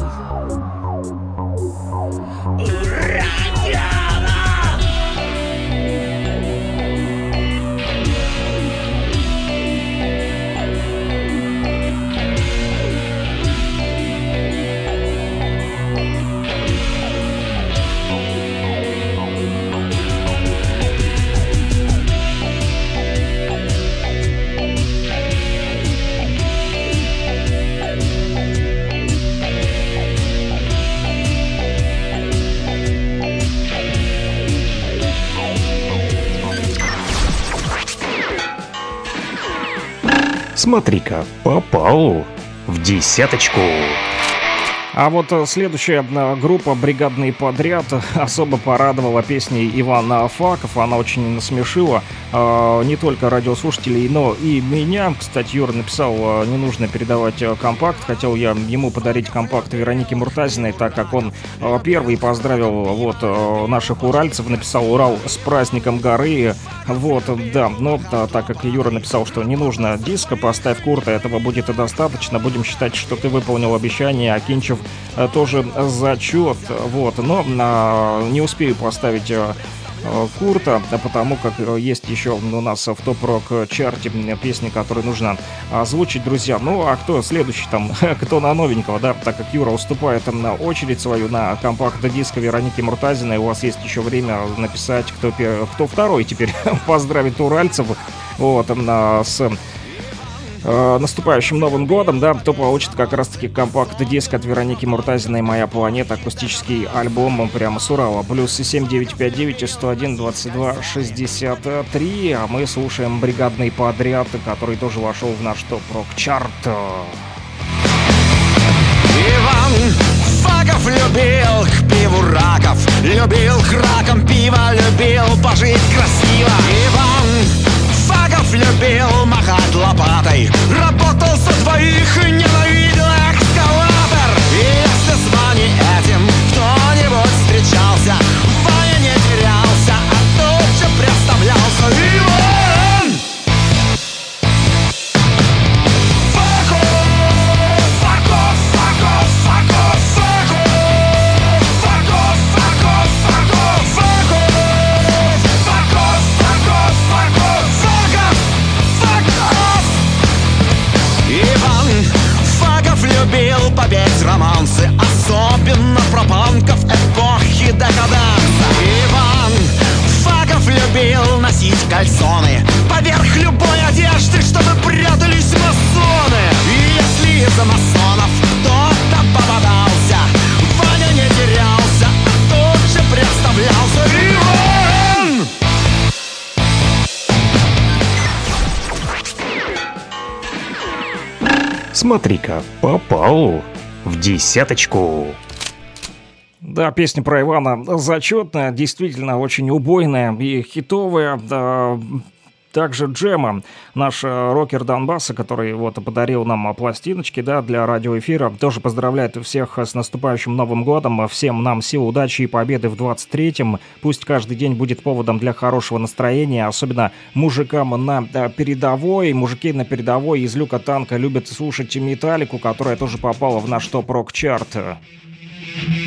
Урагана! Смотри-ка, попал в десяточку. А вот следующая группа «Бригадный подряд» особо порадовала песней Ивана Афакова. Она очень насмешила э, не только радиослушателей, но и меня. Кстати, Юра написал, не нужно передавать компакт. Хотел я ему подарить компакт Веронике Муртазиной, так как он э, первый поздравил вот, э, наших уральцев. Написал «Урал с праздником горы». Вот, да, но да, так как Юра написал, что не нужно диска, поставь Курта, этого будет и достаточно. Будем считать, что ты выполнил обещание, Акинчев тоже зачет. Вот, но а, не успею поставить а, Курта, да, потому как есть еще у нас в топ-рок чарте песни, которые нужно озвучить, друзья. Ну а кто следующий там, кто на новенького, да, так как Юра уступает там на очередь свою на компакт-диско Вероники Муртазиной, у вас есть еще время написать, кто, кто второй теперь поздравит уральцев вот, на, с... наступающим Новым годом, да, кто получит как раз-таки компакт-диск от Вероники Муртазиной «Моя планета», акустический альбом прямо с Урала. Плюс семь девять пять девять сто один двадцать два шестьдесят три, а мы слушаем «Бригадный подряд», который тоже вошел в наш топ-рок-чарт. Иван Факов любил к пиву раков, любил к ракам пиво, любил пожить красиво. Иван Факов любил махать лопатой, работал со двоих и ненавидел экскаватор. И если с вами этим кто-нибудь встречался, Ваня не терялся, а тут же представлялся Иван Факов. Факов, Факов, Факов, Факов, Факов, Факов, Факов, Факов, Факов, Факов, Факов. Любил победить романсы, особенно про панков эпохи декаданса. Иван Факов любил носить кальсоны поверх любой одежды, чтобы прятались масоны. И если из-за масонов кто-то попадался, Ваня не терялся, а тут же представлялся Иван. Смотри-ка, попал в десяточку. Да, песня про Ивана зачетная, действительно очень убойная и хитовая. Да, также Джема, наш рокер Донбасса, который вот подарил нам пластиночки, да, для радиоэфира, тоже поздравляет всех с наступающим Новым годом. Всем нам сил, удачи и победы в двадцать третьем. Пусть каждый день будет поводом для хорошего настроения, особенно мужикам на передовой. Мужики на передовой из люка танка любят слушать металлику, которая тоже попала в наш топ-рок-чарт. Good.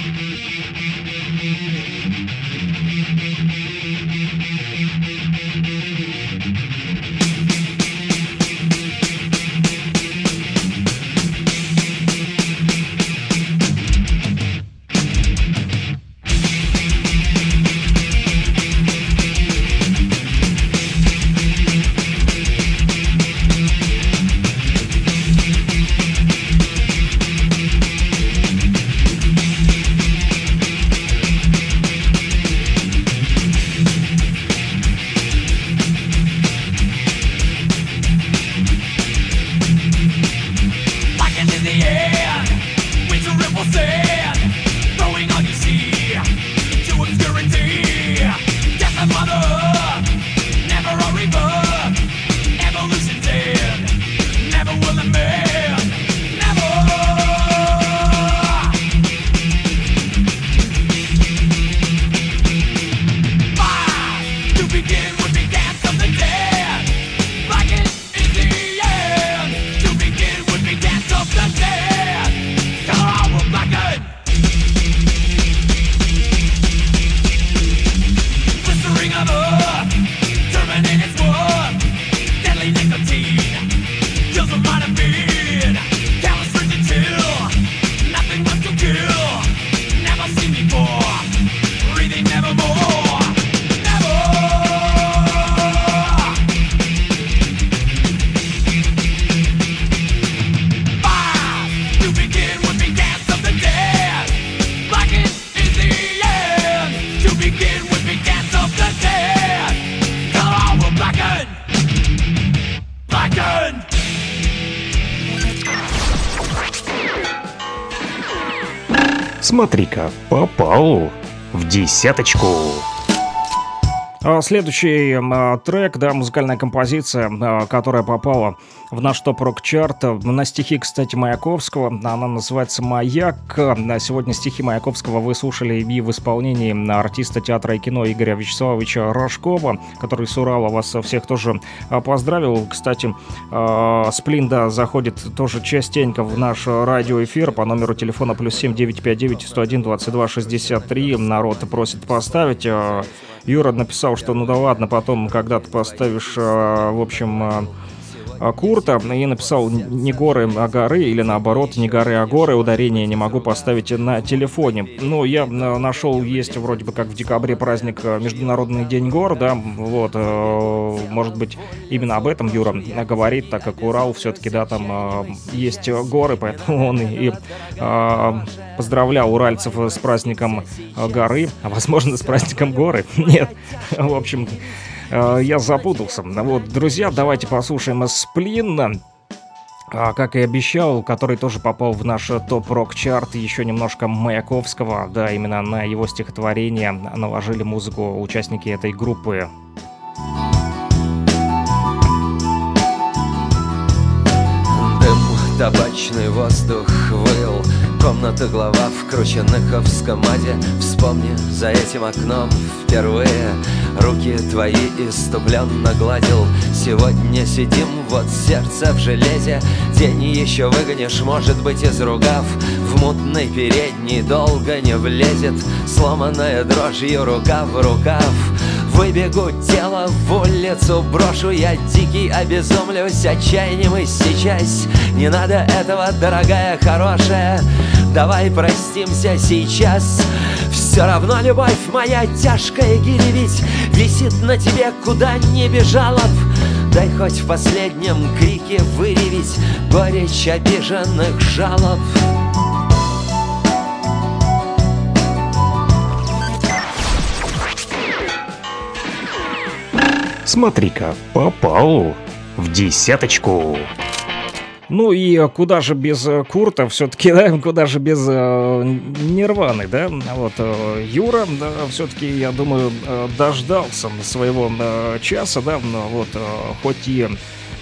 Смотри-ка, попал в десяточку. Следующий трек, да, музыкальная композиция, которая попала в наш топ-рок-чарт на стихи, кстати, Маяковского. Она называется «Маяк». Сегодня стихи Маяковского вы слушали и в исполнении артиста театра и кино Игоря Вячеславовича Рожкова, который с Урала вас всех тоже поздравил. Кстати, «Сплин», да, заходит тоже частенько в наш радиоэфир по номеру телефона плюс семь девятьсот пятьдесят девять сто один двадцать два шестьдесят три. Народ просит поставить. Юра написал, что ну да ладно, потом когда-то поставишь, в общем... Курта, и написал «не горы, а горы», или наоборот «не горы, а горы», ударение не могу поставить на телефоне. Ну, я нашел, есть вроде бы как в декабре праздник Международный день гор, да, вот, может быть, именно об этом Юра говорит, так как Урал все-таки, да, там есть горы, поэтому он и поздравлял уральцев с праздником горы, а возможно, с праздником горы, нет, в общем... Я запутался. Вот, друзья, давайте послушаем «Сплин», как и обещал, который тоже попал в наш топ-рок-чарт. Еще немножко Маяковского, да, именно на его стихотворение наложили музыку участники этой группы. Дым, табачный воздух выл комната глава в крученковском аде. Вспомни, за этим окном впервые руки твои иступленно гладил. Сегодня сидим, вот сердце в железе. День еще выгонишь, может быть, изругав. В мутный передний долго не влезет, сломанная дрожью рука в рукав. Выбегу тело в улицу, брошу я дикий, обезумлюсь отчаянием и сейчас. Не надо этого, дорогая, хорошая, давай простимся сейчас. Все равно любовь моя тяжкая гири ведь висит на тебе, куда не бежала б. Дай хоть в последнем крике выреветь горечь обиженных жалоб. Смотри-ка, попал в десяточку. Ну и куда же без Курта, все-таки, да, куда же без э, Нирваны, да, вот, э, Юра, да, все-таки, я думаю, э, дождался своего э, часа, да, вот, э, хоть и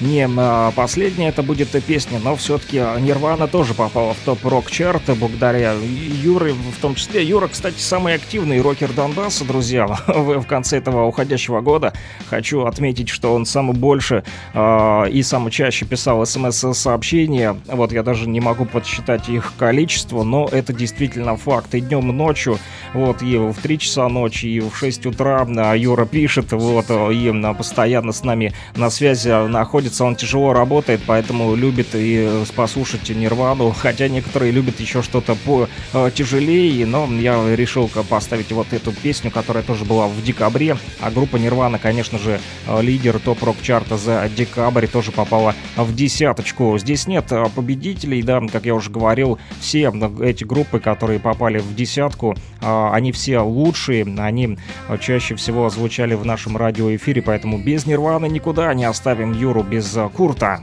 не э, последняя это будет песня, но все-таки Нирвана тоже попала в топ-рок-чарт благодаря Юре, в том числе. Юра, кстати, самый активный рокер Донбасса, друзья, в конце этого уходящего года. Хочу отметить, что он самый больше э, и самый чаще писал смс-сообщения. Вот я даже не могу подсчитать их количество, но это действительно факт. И днем, и ночью, вот, и в три часа ночи, и в шесть утра Юра пишет, вот, и постоянно с нами на связи находится. Он тяжело работает, поэтому любит и послушать Нирвану. Хотя некоторые любят еще что-то потяжелее, но я решил поставить вот эту песню, которая тоже была в декабре. А группа Нирвана, конечно же, лидер топ-рок-чарта за декабрь, тоже попала в десяточку. Здесь нет победителей, да, как я уже говорил, все эти группы, которые попали в десятку, они все лучшие, они чаще всего звучали в нашем радиоэфире, поэтому без Нирваны никуда, не оставим Юру без Курта.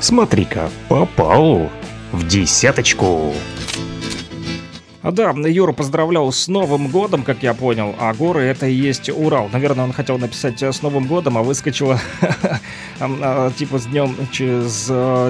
Смотри-ка, попал в десяточку. Да, Юра поздравлял с Новым годом, как я понял, а горы — это и есть Урал. Наверное, он хотел написать «с Новым годом», а выскочило типа с днем, с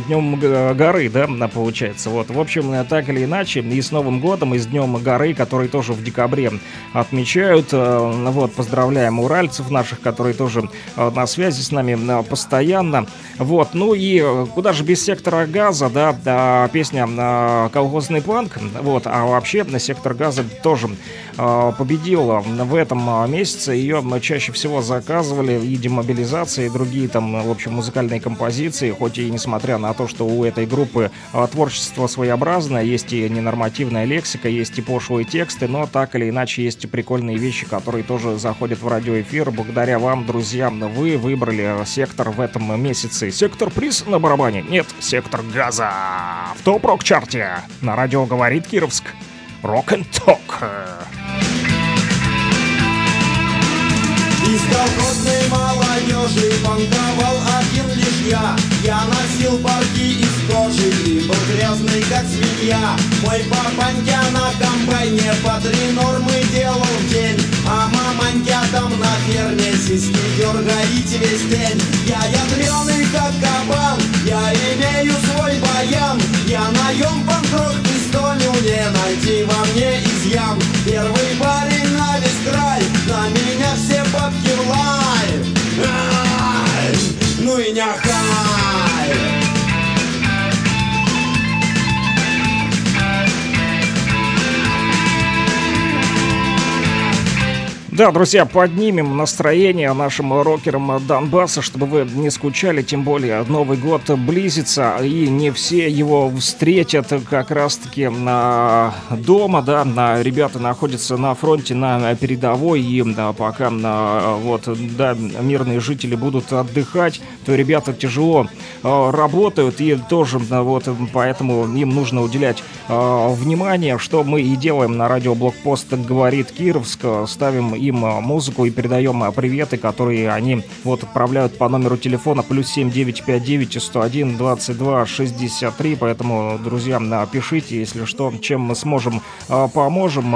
днем горы, да, получается. Вот, в общем, так или иначе, и с Новым годом, и с днем горы, который тоже в декабре отмечают. Вот, поздравляем уральцев наших, которые тоже на связи с нами постоянно. Вот, ну и куда же без «Сектора газа», да, песня «Колхозный панк». Вот, а вообще на «Сектор газа» тоже победила в этом месяце. Ее чаще всего заказывали, и демобилизация, и другие там, в общем, музыкальные композиции. Хоть и несмотря на то, что у этой группы творчество своеобразное, есть и ненормативная лексика, есть и пошлые тексты, но так или иначе есть и прикольные вещи, которые тоже заходят в радиоэфир. Благодаря вам, друзьям, вы выбрали «Сектор» в этом месяце. «Сектор приз» на барабане. Нет, «Сектор газа» в топ-рок-чарте. На радио говорит Кировск. Rock and Talk. Из колхозной молодежи банковал один лишь я. Я носил парки из кожи и был грязный, как свинья. Мой папанька на комбайне по три нормы делал в день, а маманька там на ферме сиськи дергаете весь день. Я ядреный, как кабан, я имею свой баян. Я наем банкрот пистолю, не найти во мне изъян. Первый парень на весь край, на меня все бабки в лай. Ай, ну и нехай. Да, друзья, поднимем настроение нашим рокерам Донбасса, чтобы вы не скучали, тем более Новый год близится, и не все его встретят как раз-таки на дома, да, на, ребята находятся на фронте, на передовой, и да, пока на, вот, да, мирные жители будут отдыхать, то ребята тяжело э, работают, и тоже, да, вот, поэтому им нужно уделять э, внимание, что мы и делаем на радиоблокпост «Говорит Кировск», ставим и им музыку и передаем приветы, которые они вот отправляют по номеру телефона плюс семь девять пять девять сто один двадцать два шестьдесят три. Поэтому, друзья, пишите, если что, чем мы сможем, поможем.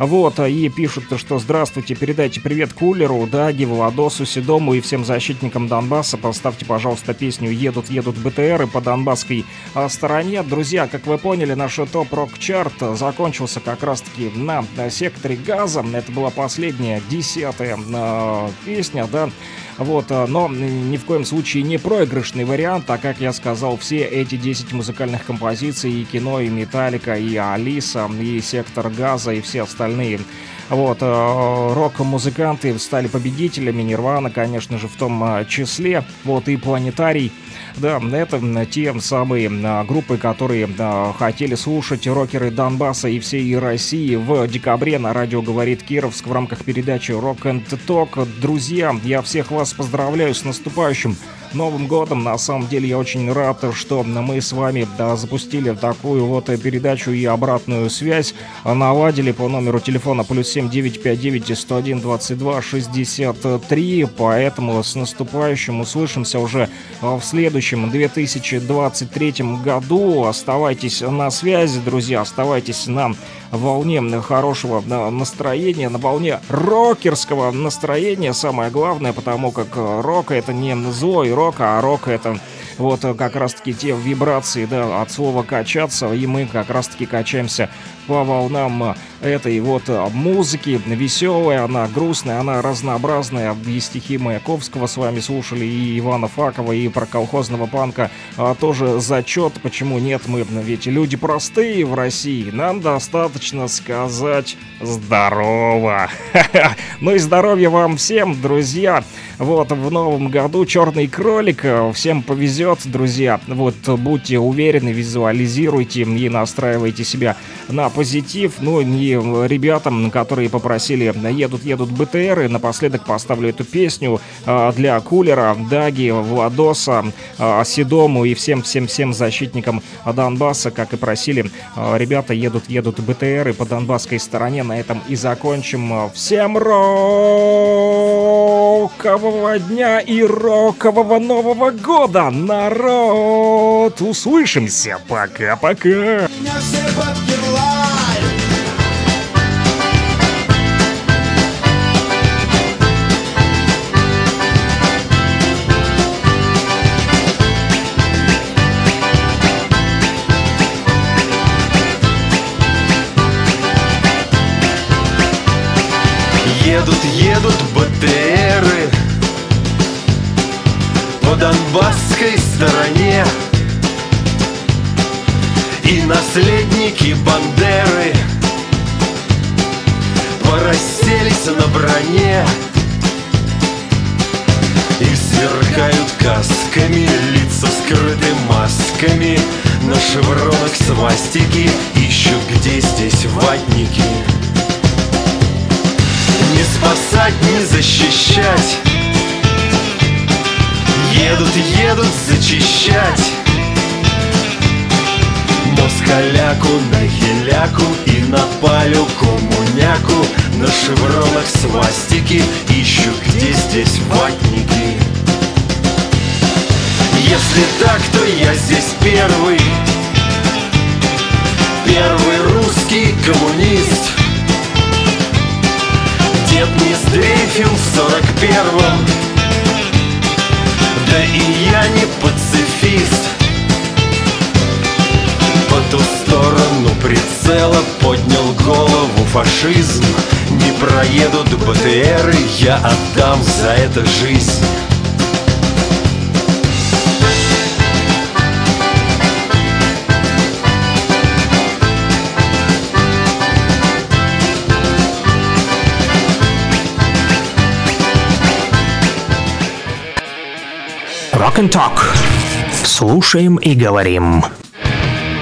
Вот, и пишут, что здравствуйте, передайте привет Кулеру, Даге, Владосу, Седому и всем защитникам Донбасса. Поставьте, пожалуйста, песню «Едут, едут БТРы» по донбасской стороне. Друзья, как вы поняли, наш топ-рок-чарт закончился как раз-таки на «Секторе газа». Это была последняя, десятая э, песня, да, вот, э, но ни в коем случае не проигрышный вариант, а, как я сказал, все эти десять музыкальных композиций, и «Кино», и «Металлика», и «Алиса», и «Сектор газа», и все остальные, вот, э, рок-музыканты стали победителями, «Нирвана», конечно же, в том числе, вот, и «Планетарий». Да, это те самые а, группы, которые а, хотели слушать рокеры Донбасса и всей России в декабре на радио «Говорит Кировск» в рамках передачи Rock and Talk. Друзья, я всех вас поздравляю с наступающим Новым годом. На самом деле я очень рад, что мы с вами, да, запустили такую вот передачу и обратную связь наладили по номеру телефона плюс семь девять пять девять сто один двадцать два шестьдесят три. Поэтому с наступающим, услышимся уже в следующем две тысячи двадцать третьем году. Оставайтесь на связи, друзья, оставайтесь на волне хорошего настроения, на волне рокерского настроения, самое главное, потому как рок — это не злой рок, а рок — это вот как раз-таки те вибрации, да, от слова «качаться», и мы как раз-таки качаемся по волнам этой вот музыки. Веселая она, грустная она, разнообразная. И стихи Маяковского с вами слушали, и Ивана Факова, и про колхозного панка а, тоже зачет. Почему нет? Мы ведь люди простые в России, нам достаточно сказать «здорово». Ну и здоровья вам всем, друзья. Вот, в новом году «Черный кролик», всем повезет, друзья. Вот, будьте уверены, визуализируйте и настраивайте себя на позитив. Ну и ребятам, которые попросили «Едут, едут БТРы», напоследок поставлю эту песню а, для Кулера, Даги, Владоса, а, Седому и всем-всем-всем защитникам Донбасса, как и просили а, ребята. «Едут, едут БТРы» по донбасской стороне. На этом и закончим. Всем рокового дня и рокового Нового года, на народ! Услышимся! Пока-пока! едут, едут БТРы по донбасской стороне, и наследники Бандеры порасселись на броне и сверкают касками, лица скрыты масками, на шевронах свастики, ищут, где здесь ватники. Не спасать, не защищать, едут, едут зачищать москаляку, на хиляку и на палю коммуняку, на шевронах свастики, ищут, где здесь ватники. Если так, то я здесь первый, первый русский коммунист. Дед не сдрейфил в сорок первом, да и я не пацифист. По ту сторону прицела поднял голову фашизм. Не проедут БТРы, я отдам за это жизнь. Rock and Talk. Слушаем и говорим.